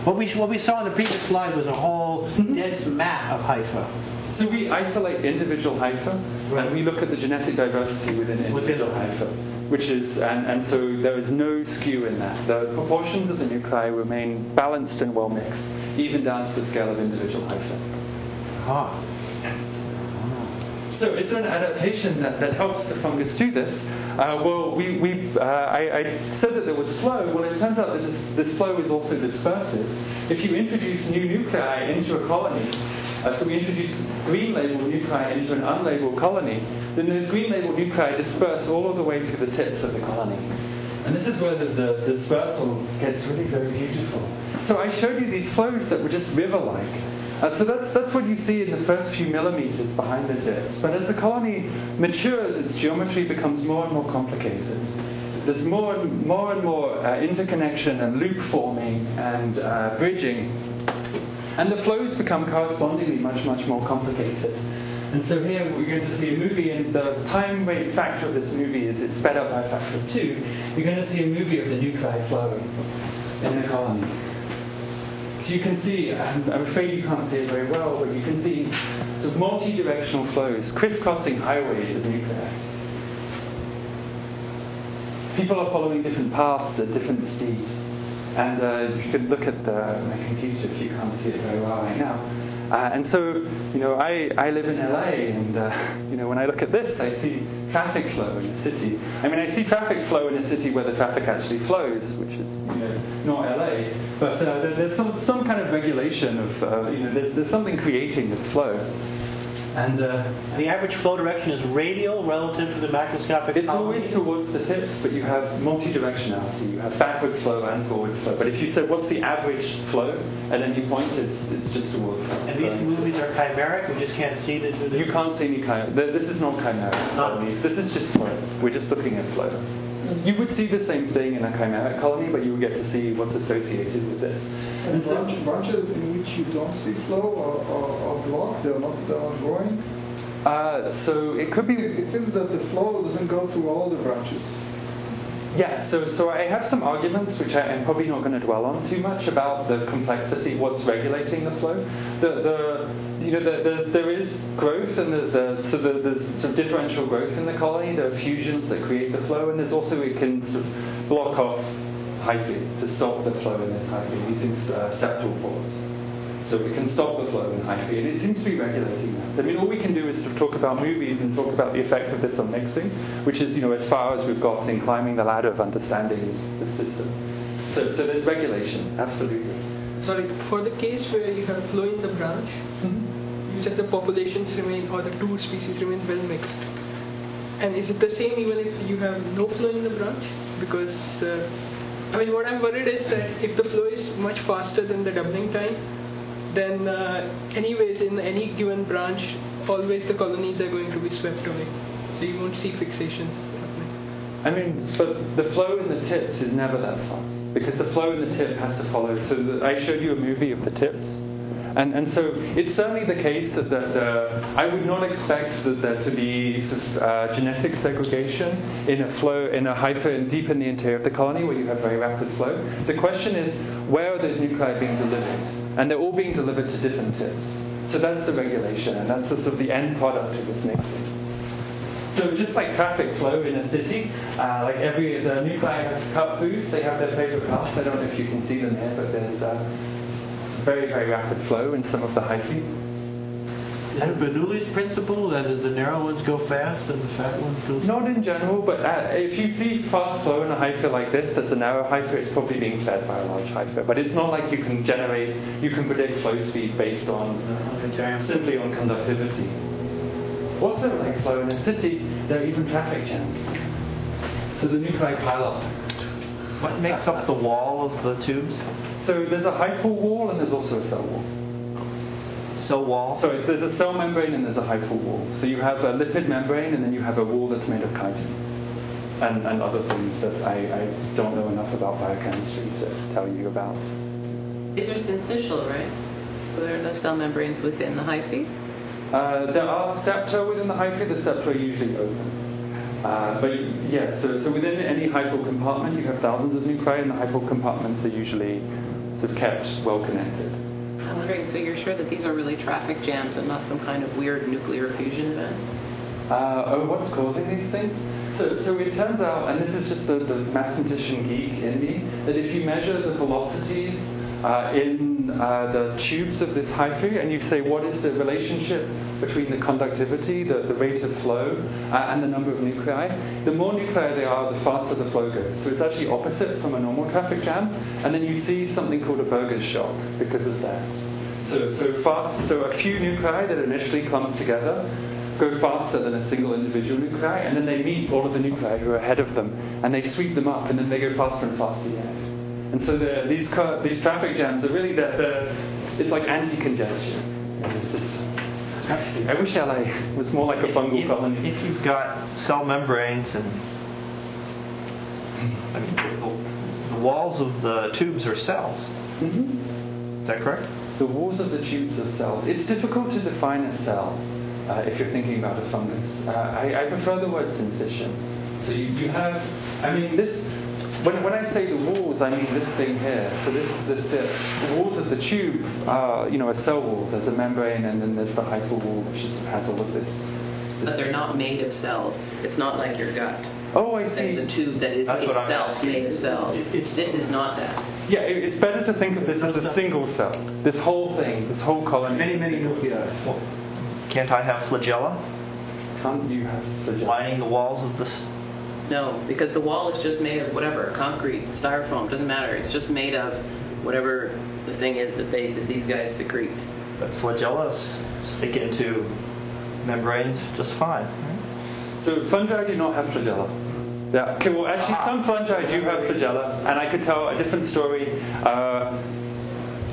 What we saw in the previous slide was a whole dense mat of hypha. So we isolate individual hypha, right, and we look at the genetic diversity within individual hypha, which is, and so there is no skew in that. The proportions of the nuclei remain balanced and well mixed, even down to the scale of individual hypha. Ah, yes. So is there an adaptation that helps the fungus do this? Well, I said that there was flow. Well, it turns out that this flow is also dispersive. If you introduce new nuclei into a colony, so we introduce green-labeled nuclei into an unlabeled colony, then those green-labeled nuclei disperse all of the way through the tips of the colony. And this is where the dispersal gets really very beautiful. So I showed you these flows that were just river-like. So that's what you see in the first few millimeters behind the tips. But as the colony matures, its geometry becomes more and more complicated. There's more and more interconnection and loop forming and bridging. And the flows become correspondingly much more complicated. And so here we're going to see a movie, and the time rate factor of this movie is it's sped up by a factor of 2. You're going to see a movie of the nuclei flowing in the colony. So you can see, I'm afraid you can't see it very well, but you can see sort of multi-directional flows, crisscrossing highways of nuclei. People are following different paths at different speeds. And you can look at my computer if you can't see it very well right now. And so, you know, I live in LA, and, you know, when I look at this, I see traffic flow in a city. I mean, I see traffic flow in a city where the traffic actually flows, which is, you know, not LA. But there's some kind of regulation of, you know, there's something creating this flow. And the average flow direction is radial relative to the macroscopic colony? It's always towards the tips, but you have multidirectionality. You have backwards flow and forwards flow. But if you said, what's the average flow, and then you point, it's just towards that. And these movies are chimeric? We just can't see the... You can't see any chimeric. This is not chimeric. This is just flow. We're just looking at flow. You would see the same thing in a chimeric colony, but you would get to see what's associated with this. And so branches in which you don't see flow are blocked; they're not growing. So it could be. It seems that the flow doesn't go through all the branches. Yeah. So I have some arguments which I'm probably not going to dwell on too much about the complexity, what's regulating the flow. There is growth, and there's sort of differential growth in the colony. There are fusions that create the flow, and there's also it can sort of block off hyphae to stop the flow in this hyphae using septal pores. So it can stop the flow in hyphae, and it seems to be regulating that. I mean, all we can do is sort of talk about movies and talk about the effect of this on mixing, which is, you know, as far as we've gotten in climbing the ladder of understanding this system. So there's regulation, absolutely. Sorry, for the case where you have flow in the branch, you said the populations remain, or the two species remain well mixed. And is it the same even if you have no flow in the branch? Because, I mean, what I'm worried is that if the flow is much faster than the doubling time, then anyways, in any given branch, always the colonies are going to be swept away. So you won't see fixations happening. I mean, but the flow in the tips is never that fast, because the flow in the tip has to follow. So I showed you a movie of the tips. And so it's certainly the case that I would not expect that there to be genetic segregation in a flow, in a hypha deep in the interior of the colony where you have very rapid flow. The question is, where are those nuclei being delivered? And they're all being delivered to different tips. So that's the regulation, and that's the sort of the end product of this mixing. So just like traffic flow in a city, like the nuclei have cut foods, they have their favorite paths. I don't know if you can see them here, but there's... it's very rapid flow in some of the hyphae. Is it Bernoulli's principle that the narrow ones go fast and the fat ones go slow? Not in general, but if you see fast flow in a hypha like this, that's a narrow hypha, it's probably being fed by a large hypha. But it's not like you can predict flow speed based on, simply on conductivity. Also, like flow in a city, there are even traffic jams. So the nuclei pile up. What makes up the wall of the tubes? So there's a hyphal wall and there's also a cell wall. Cell wall? So there's a cell membrane and there's a hyphal wall. So you have a lipid membrane and then you have a wall that's made of chitin and other things that I don't know enough about biochemistry to tell you about. These are syncytial, right? So there are no cell membranes within the hyphae? There are septa within the hyphae. The septa are usually open. But yeah, so within any hyphal compartment, you have thousands of nuclei, and the hyphal compartments are usually sort of kept well connected. wondering, so you're sure that these are really traffic jams and not some kind of weird nuclear fusion event? What's causing these things? So it turns out, and this is just the mathematician geek in me, that if you measure the velocities in the tubes of this hyphae, and you say what is the relationship between the conductivity, the rate of flow, and the number of nuclei, the more nuclei there are, the faster the flow goes. So it's actually opposite from a normal traffic jam, and then you see something called a Burgers shock because of that. So a few nuclei that initially clump together go faster than a single individual nuclei, and then they meet all of the nuclei who are ahead of them, and they sweep them up, and then they go faster and faster yet. And so these traffic jams are really it's like anti-congestion in the system. It's crazy. I wish LA was more like a fungal colony. If you've got cell membranes and the walls of the tubes are cells. Mm-hmm. Is that correct? The walls of the tubes are cells. It's difficult to define a cell. If you're thinking about a fungus. I prefer the word syncytium. So you have, when I say the walls, I mean this thing here. So the walls of the tube are, a cell wall. There's a membrane, and then there's the hyphal wall, which has all of this. But they're not made of cells. It's not like your gut. Oh, I see. There's a tube that is itself made of cells. This is not that. Yeah, it's better to think of this as a single cell. This whole thing, this whole colony. Many, many nuclei. Can't I have flagella? Can't you have flagella? Lining the walls of this? No, because the wall is just made of whatever, concrete, styrofoam, doesn't matter. It's just made of whatever the thing is that these guys secrete. But flagella stick into membranes just fine. So fungi do not have flagella. Yeah. Okay, well, actually, some fungi do have flagella, and I could tell a different story.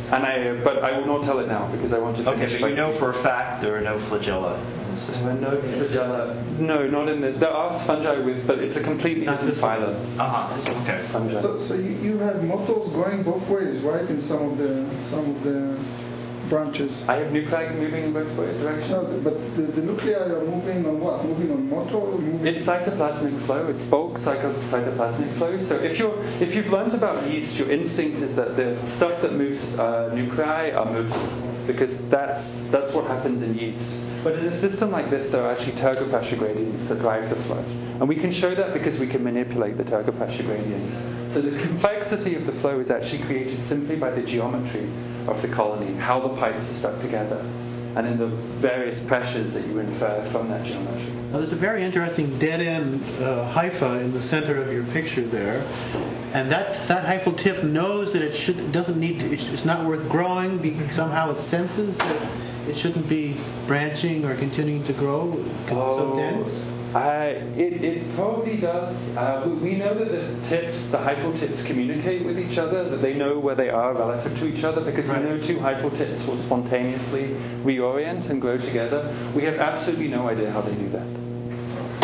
But I will not tell it now because I want to finish. Okay, but you know for a fact there are no flagella in the system. There are no flagella. No, not in the... There are fungi with, but it's a completely different phylum. Uh-huh, okay. Fungi. So you have motors going both ways, right, in some of the branches? I have nuclei moving in both directions. No, but the nuclei are moving on what? Moving on motor? It's cytoplasmic flow. It's bulk cytoplasmic flow. So if you've learned about yeast, your instinct is that the stuff that moves nuclei are motors, because that's what happens in yeast. But in a system like this, there are actually Tergo-Pasha gradients that drive the flow. And we can show that because we can manipulate the Tergo-Pasha gradients. So the complexity of the flow is actually created simply by the geometry of the colony, how the pipes are stuck together, and then the various pressures that you infer from that geometry. Now, there's a very interesting dead-end hypha in the center of your picture there, and that hyphal tip knows that it's not worth growing because somehow it senses that it shouldn't be branching or continuing to grow because it's so dense. It probably does. We know that the hyphal tips communicate with each other, that they know where they are relative to each other, because we know two hyphal tips will spontaneously reorient and grow together. We have absolutely no idea how they do that,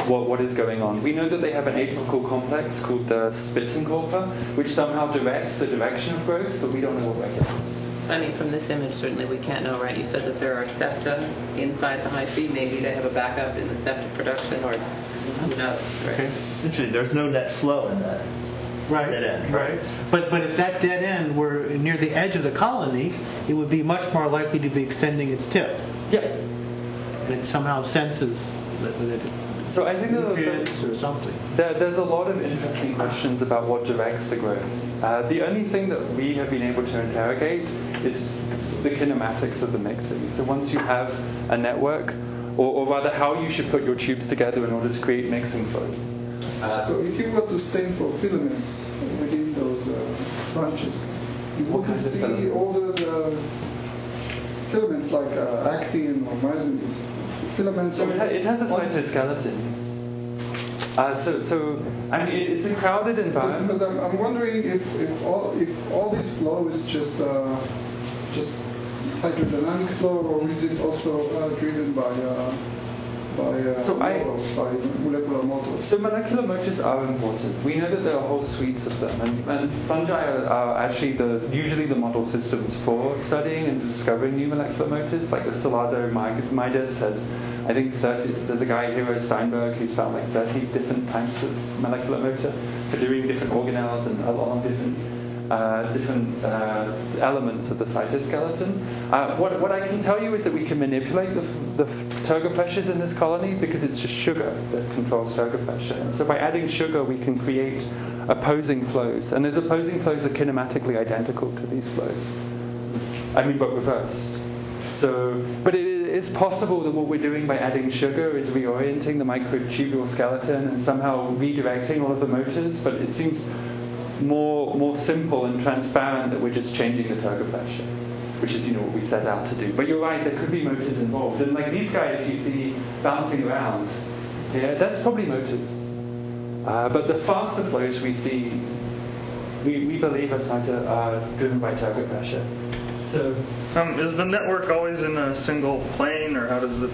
what is going on. We know that they have an apical complex called the Spitzenkörper, which somehow directs the direction of growth, but we don't know what regulates. I mean, from this image, certainly we can't know, right? You said that there are septa inside the hyphae. Maybe they have a backup in the septa production, or who knows, right? Okay. Interesting. There's no net flow in that dead end, right? But if that dead end were near the edge of the colony, it would be much more likely to be extending its tip. Yeah. And it somehow senses that it... So I think there's a lot of interesting questions about what directs the growth. The only thing that we have been able to interrogate is the kinematics of the mixing. So once you have a network, or rather how you should put your tubes together in order to create mixing flows. So if you were to stain for filaments within those branches, you wouldn't see all the filaments like actin or myosinase. So it has a cytoskeleton. It's a crowded environment. Because I'm wondering if all this flow is just hydrodynamic flow, or is it also driven by molecular motors? So molecular motors are important. We know that there are whole suites of them, and fungi are actually usually the model systems for studying and discovering new molecular motors. Like the Salado Midas has, I think, 30. There's a guy, Hero Steinberg, who's found like 30 different types of molecular motor for doing different organelles and along different different elements of the cytoskeleton. What I can tell you is that we can manipulate the turgor pressures in this colony because it's just sugar that controls turgor pressure. And so by adding sugar, we can create opposing flows. And those opposing flows are kinematically identical to these flows. I mean, but reversed. So, but it is possible that what we're doing by adding sugar is reorienting the microtubule skeleton and somehow redirecting all of the motors, but it seems more simple and transparent that we're just changing the turgor pressure, which is, you know, what we set out to do. But you're right, there could be motors involved. And like these guys you see bouncing around here, that's probably motors. But the faster flows we see, we believe are driven by turgor pressure. So, is the network always in a single plane, or how does it?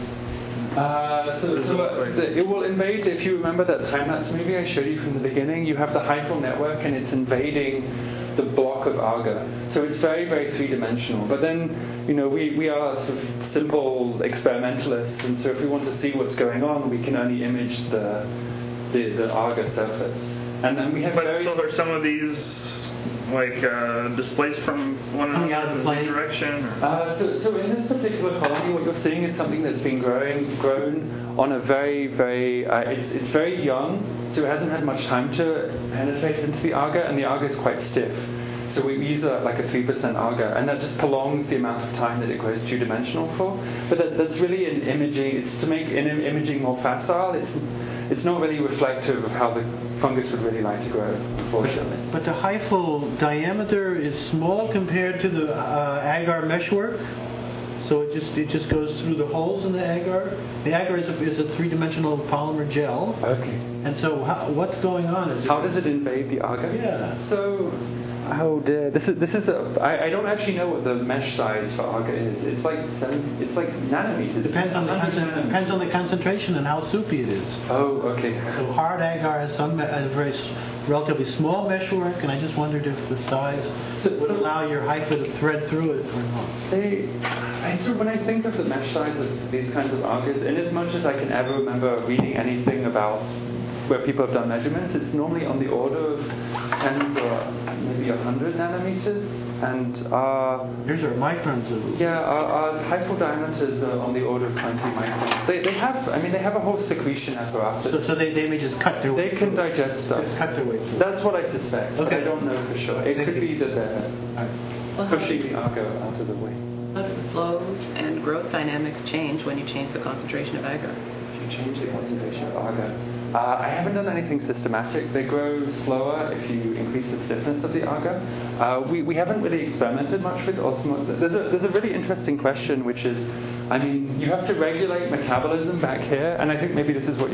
It will invade. If you remember that time-lapse movie I showed you from the beginning, you have the hyphal network, and it's invading the block of agar. So it's very, very three-dimensional. But then, you know, we are sort of simple experimentalists, and so if we want to see what's going on, we can only image the agar surface. And then we have. But so there's some of these. Like displaced from one another in one direction? Or? So in this particular colony, what you're seeing is something that's been grown on a very, very it's very young, so it hasn't had much time to penetrate into the agar, and the agar is quite stiff. So we use like a 3% agar, and that just prolongs the amount of time that it grows two-dimensional for. But that's really an imaging. It's to make imaging more facile. It's not really reflective of how the fungus would really like to grow, unfortunately. But the hyphal diameter is small compared to the agar meshwork, so it just goes through the holes in the agar. The agar is a three-dimensional polymer gel. Okay. And so what's going on? How does it invade the agar? Yeah. So. Oh dear! I don't actually know what the mesh size for agar is. It's like nanometers. Depends on the concentration and how soupy it is. Oh, okay. So hard agar has some very relatively small meshwork, and I just wondered if the size would allow your hypha to thread through it or not. When I think of the mesh size of these kinds of agars, in as much as I can ever remember reading anything about where people have done measurements, it's normally on the order of tens or. Maybe 100 nanometers, and these are microns. Our hyphal diameters are on the order of 20 microns. They have a whole secretion apparatus. So they may just cut their way. They can digest stuff. Just cut their way through. That's what I suspect. Okay. I don't know for sure. It could be that they're pushing the agar out of the way. How do the flows and growth dynamics change when you change the concentration of agar? If you change the concentration of agar. I haven't done anything systematic. They grow slower if you increase the stiffness of the agar. We haven't really experimented much with osmosis. There's a really interesting question, which is, I mean, you have to regulate metabolism back here, and I think maybe this is what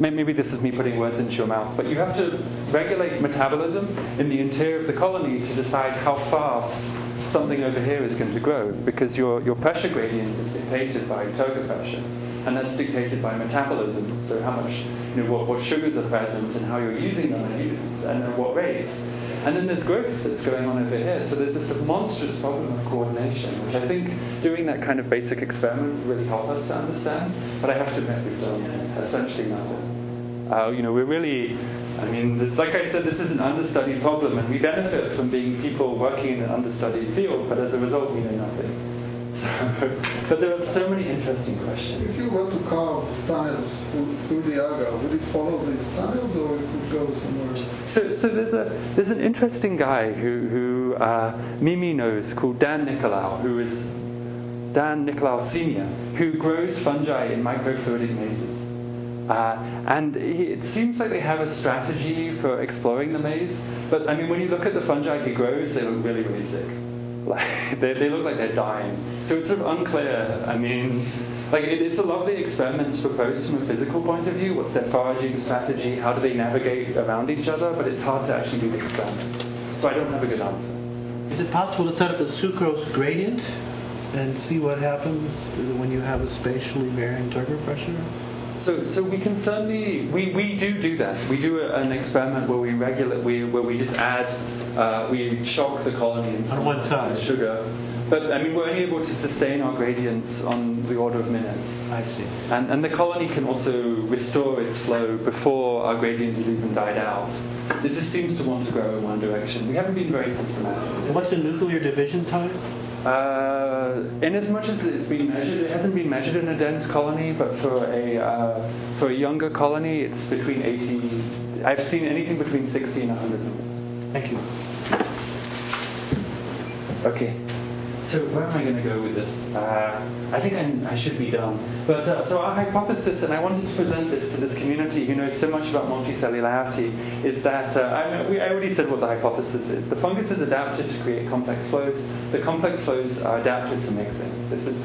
maybe this is me putting words into your mouth, but you have to regulate metabolism in the interior of the colony to decide how fast something over here is going to grow, because your pressure gradient is dictated by turgor pressure, and that's dictated by metabolism, so how much, you know, what sugars are present and how you're using them and at what rates. And then there's growth that's going on over here, so there's this monstrous problem of coordination, which I think doing that kind of basic experiment would really help us to understand, but I have to admit we've done essentially nothing. We're really... I mean, like I said, this is an understudied problem, and we benefit from being people working in an understudied field, but as a result, we know nothing. So, but there are so many interesting questions. If you were to carve tiles through the agar, would it follow these tiles, or it would go somewhere else? So there's an interesting guy who Mimi knows called Dan Nicolaou, who is Dan Nicolaou Sr., who grows fungi in microfluidic mazes. And it seems like they have a strategy for exploring the maze. But, I mean, when you look at the fungi he grows, they look really, really sick. Like, they look like they're dying. So it's sort of unclear. I mean, like, it's a lovely experiment to propose from a physical point of view. What's their foraging strategy? How do they navigate around each other? But it's hard to actually do the experiment. So I don't have a good answer. Is it possible to set up a sucrose gradient and see what happens when you have a spatially varying turgor pressure? So we can certainly we do that. We do an experiment where we regulate, where we just add we shock the colony on one side with sugar, But I mean, we're only able to sustain our gradients on the order of minutes. I see. And the colony can also restore its flow before our gradient has even died out. It just seems to want to grow in one direction. We haven't been very systematic. What's the nuclear division time? In as much as it's been measured, it hasn't been measured in a dense colony, but for a younger colony, it's between 80. I've seen anything between 60 and 100 minutes. Thank you. Okay. So where am I going to go with this? I think I should be done. But so our hypothesis, and I wanted to present this to this community who knows so much about multicellularity, is that I already said what the hypothesis is. The fungus is adapted to create complex flows. The complex flows are adapted for mixing. This is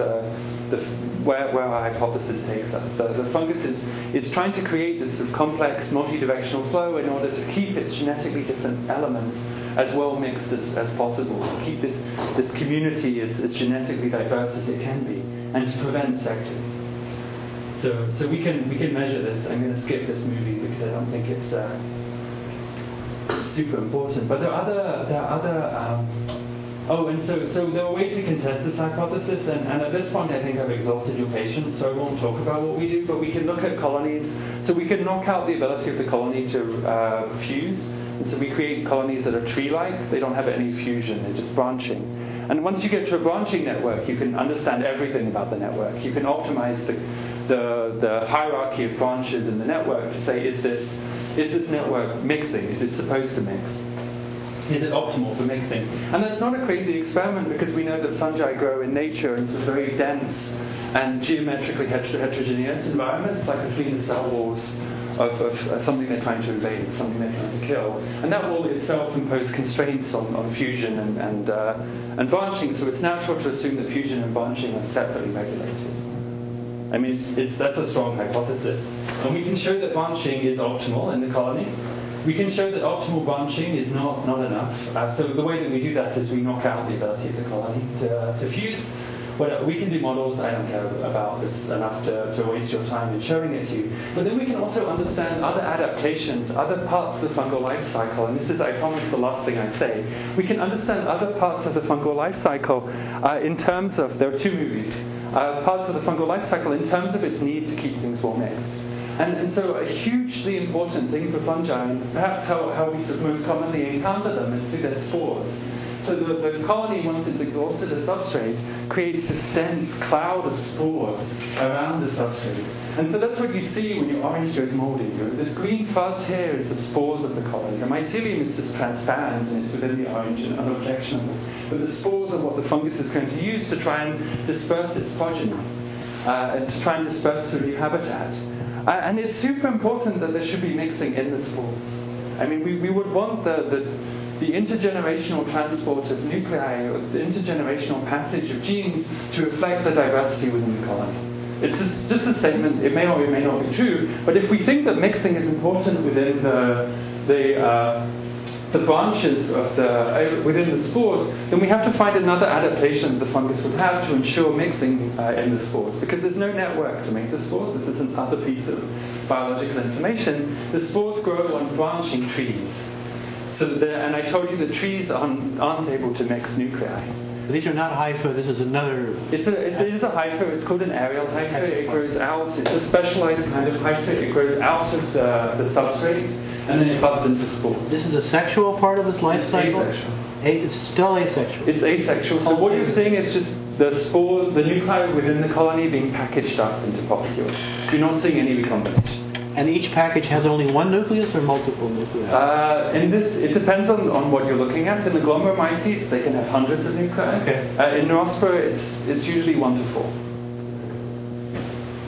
where our hypothesis takes us. The fungus is trying to create this sort of complex multi-directional flow in order to keep its genetically different elements as well mixed as possible, to keep this community as genetically diverse as it can be, and to prevent secting. So we can measure this. I'm going to skip this movie because I don't think it's super important. But there are other. So there are ways we can test this hypothesis, and at this point I think I've exhausted your patience, so I won't talk about what we do, but we can look at colonies. So we can knock out the ability of the colony to fuse, and so we create colonies that are tree-like. They don't have any fusion, they're just branching. And once you get to a branching network, you can understand everything about the network. You can optimize the hierarchy of branches in the network to say, is this network mixing? Is it supposed to mix? Is it optimal for mixing? And that's not a crazy experiment because we know that fungi grow in nature in sort of very dense and geometrically heterogeneous environments, like between the cell walls of something they're trying to invade, something they're trying to kill. And that will itself impose constraints on fusion and branching, so it's natural to assume that fusion and branching are separately regulated. I mean, that's a strong hypothesis. And we can show that branching is optimal in the colony. We can show that optimal branching is not enough. So the way that we do that is we knock out the ability of the colony to fuse. Well, we can do models. I don't care about this enough to waste your time in showing it to you. But then we can also understand other adaptations, other parts of the fungal life cycle. And this is, I promise, the last thing I say. We can understand other parts of the fungal life cycle in terms of, there are two movies, parts of the fungal life cycle in terms of its need to keep things well mixed. And so a hugely important thing for fungi, and perhaps how we most commonly encounter them, is through their spores. So the colony, once it's exhausted a substrate, creates this dense cloud of spores around the substrate. And so that's what you see when your orange goes moldy. This green fuzz here is the spores of the colony. The mycelium is just transparent, and it's within the orange and unobjectionable. But the spores are what the fungus is going to use to try and disperse its progeny, and to try and disperse the new habitat. And it's super important that there should be mixing in the spores. I mean, we would want the intergenerational transport of nuclei, or the intergenerational passage of genes, to reflect the diversity within the colony. It's just a statement. It may or it may not be true, but if we think that mixing is important within the branches of within the spores, then we have to find another adaptation that the fungus would have to ensure mixing in the spores, because there's no network to make the spores. This is another piece of biological information. The spores grow on branching trees. And I told you the trees aren't able to mix nuclei. These are not hypha, this is another... It is a hypha, it's called an aerial hypha. It grows out, it's a specialized kind of hypha. It grows out of the substrate, and then it buds into spores. This is a sexual part of its life cycle? Asexual. It's still asexual. It's asexual. So what you're seeing is just the nuclei within the colony being packaged up into particules. You're not seeing any recombination. And each package has only one nucleus or multiple nuclei? In this, it depends on what you're looking at. In the glomeromycetes, they can have hundreds of nuclei. Okay. In Neurospora, it's usually 1 to 4.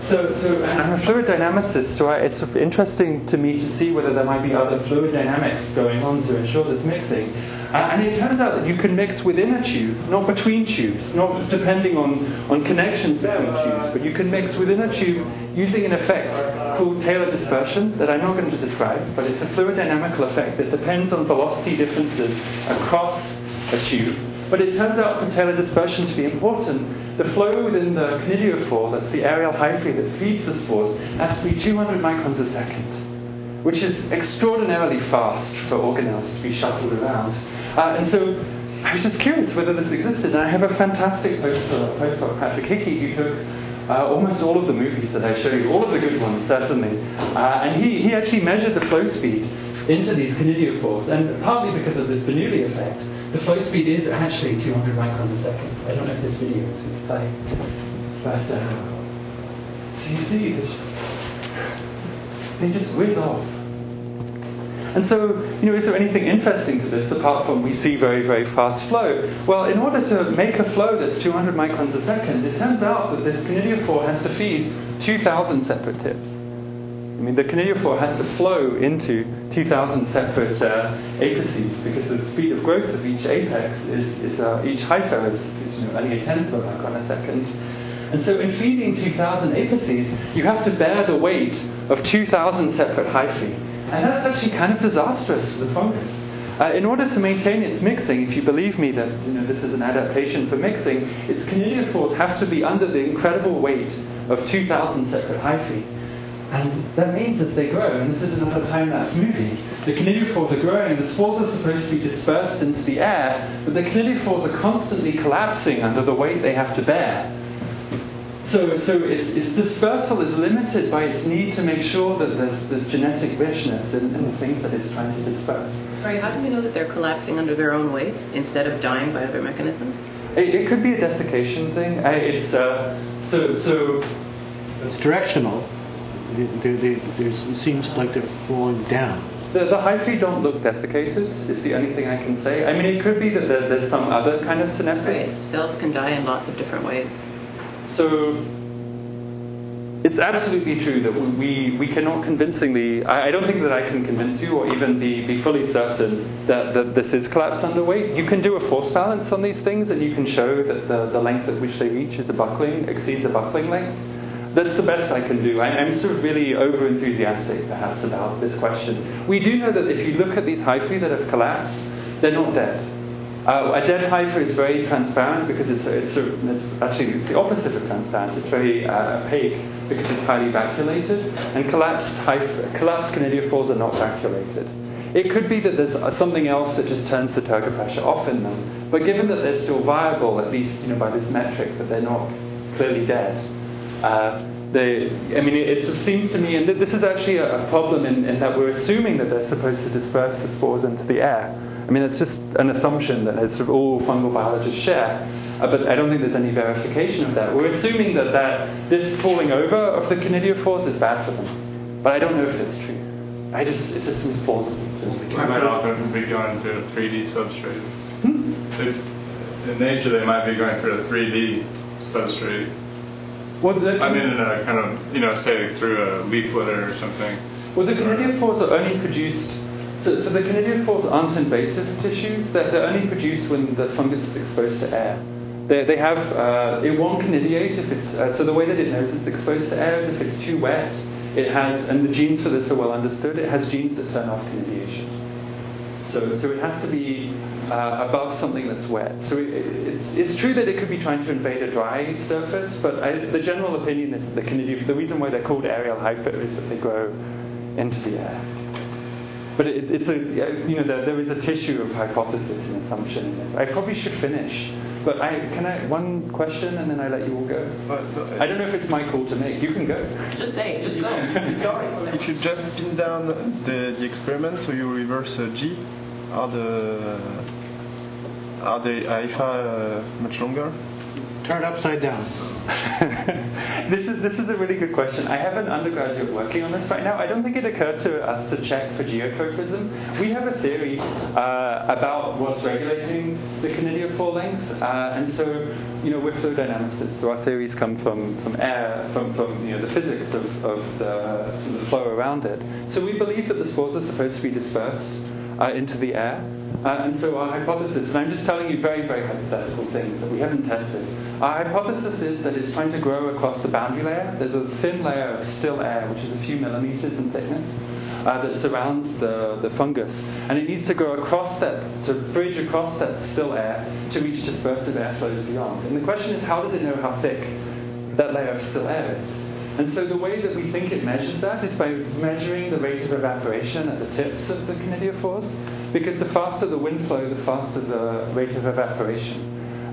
So I'm a fluid dynamicist, so it's interesting to me to see whether there might be other fluid dynamics going on to ensure this mixing. And it turns out that you can mix within a tube, not between tubes, not depending on connections between tubes, but you can mix within a tube using an effect called Taylor dispersion that I'm not going to describe, but it's a fluid dynamical effect that depends on velocity differences across a tube. But it turns out for Taylor dispersion to be important, the flow within the conidiophore, that's the aerial hyphae that feeds the spores, has to be 200 microns a second, which is extraordinarily fast for organelles to be shuttled around. And so I was just curious whether this existed, and I have a fantastic postdoc, Patrick Hickey, who took almost all of the movies that I show you, all of the good ones, certainly, and he actually measured the flow speed into these conidiophores, and partly because of this Bernoulli effect, the flow speed is actually 200 microns a second. I don't know if this video is going to play, but so you see, they just whiz off. And so, you know, is there anything interesting to this apart from we see very, very fast flow? Well, in order to make a flow that's 200 microns a second, it turns out that this conidiophore has to feed 2,000 separate tips. I mean, the conidiophore has to flow into 2,000 separate apices because the speed of growth of each apex is each hypha is only a tenth of a micron a second. And so in feeding 2,000 apices, you have to bear the weight of 2,000 separate hyphae. And that's actually kind of disastrous for the fungus. In order to maintain its mixing, if you believe me that this is an adaptation for mixing, its conidiophores have to be under the incredible weight of 2,000 separate hyphae. And that means as they grow, and this is another time-lapse movie, the conidiophores are growing, the spores are supposed to be dispersed into the air, but the conidiophores are constantly collapsing under the weight they have to bear. So its dispersal is limited by its need to make sure that there's genetic richness in the things that it's trying to disperse. Sorry, how do we know that they're collapsing under their own weight instead of dying by other mechanisms? It could be a desiccation thing. It's directional. It seems like they're falling down. The hyphae don't look desiccated, is the only thing I can say. I mean, it could be that there's some other kind of senescence. Right, cells can die in lots of different ways. So it's absolutely true that we cannot convincingly, I don't think that I can convince you or even be fully certain that this is collapse under weight. You can do a force balance on these things and you can show that the length at which they reach is a buckling, exceeds a buckling length. That's the best I can do. I'm sort of really over-enthusiastic, perhaps, about this question. We do know that if you look at these hyphae that have collapsed, they're not dead. A dead hypha is very transparent because it's the opposite of transparent. It's very opaque because it's highly vacuolated, and collapsed conidiophores are not vacuolated. It could be that there's something else that just turns the turgor pressure off in them, but given that they're still viable, at least by this metric, that they're not clearly dead, it seems to me, and this is actually a problem in that we're assuming that they're supposed to disperse the spores into the air. I mean, it's just an assumption that it's sort of all fungal biologists share, but I don't think there's any verification of that. We're assuming that this falling over of the conidiophores is bad for them, but I don't know if it's true. It just seems plausible. They might often be going through a 3D substrate. In nature, they might be going through a 3D substrate. I mean, in a kind of, say through a leaf litter or something. Well, the conidiophores are only produced, so the conidiophores aren't invasive tissues, they're only produced when the fungus is exposed to air. They have, it won't conidiate if it's, so the way that it knows it's exposed to air is if it's too wet, it has, and the genes for this are well understood, it has genes that turn off conidiation. So it has to be above something that's wet. So it's true that it could be trying to invade a dry surface, but the general opinion is that the reason why they're called aerial hyper is that they grow into the air. But there is a tissue of hypothesis and assumption in this. I probably should finish, but one question and then I let you all go. I don't know if it's my call to make. You can go. Just go. If you just pin down the experiment, so you reverse G, Are the hypha much longer? Turn upside down. This is a really good question. I have an undergraduate working on this right now. I don't think it occurred to us to check for geotropism. We have a theory about what's regulating the conidiophore length, and so we're fluid dynamicists, so our theories come from air, from the physics of the flow around it. So we believe that the spores are supposed to be dispersed into the air. And so our hypothesis, and I'm just telling you very, very hypothetical things that we haven't tested. Our hypothesis is that it's trying to grow across the boundary layer. There's a thin layer of still air, which is a few millimeters in thickness, that surrounds the fungus. And it needs to grow across that, to bridge across that still air to reach dispersive air flows beyond. And the question is, how does it know how thick that layer of still air is? And so the way that we think it measures that is by measuring the rate of evaporation at the tips of the conidiophores, because the faster the wind flow, the faster the rate of evaporation.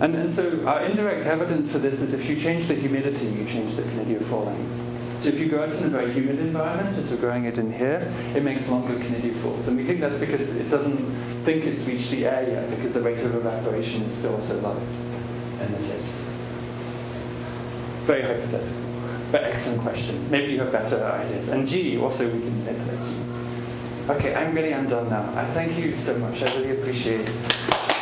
And so our indirect evidence for this is if you change the humidity, you change the conidiophore length. So if you go out in a very humid environment, as we're growing it in here, it makes longer conidiophores. And we think that's because it doesn't think it's reached the air yet, because the rate of evaporation is still so low in the tips. Very hypothetical. But excellent question. Maybe you have better ideas. And G, also we can admit that. Okay, I'm really undone now. I thank you so much. I really appreciate it.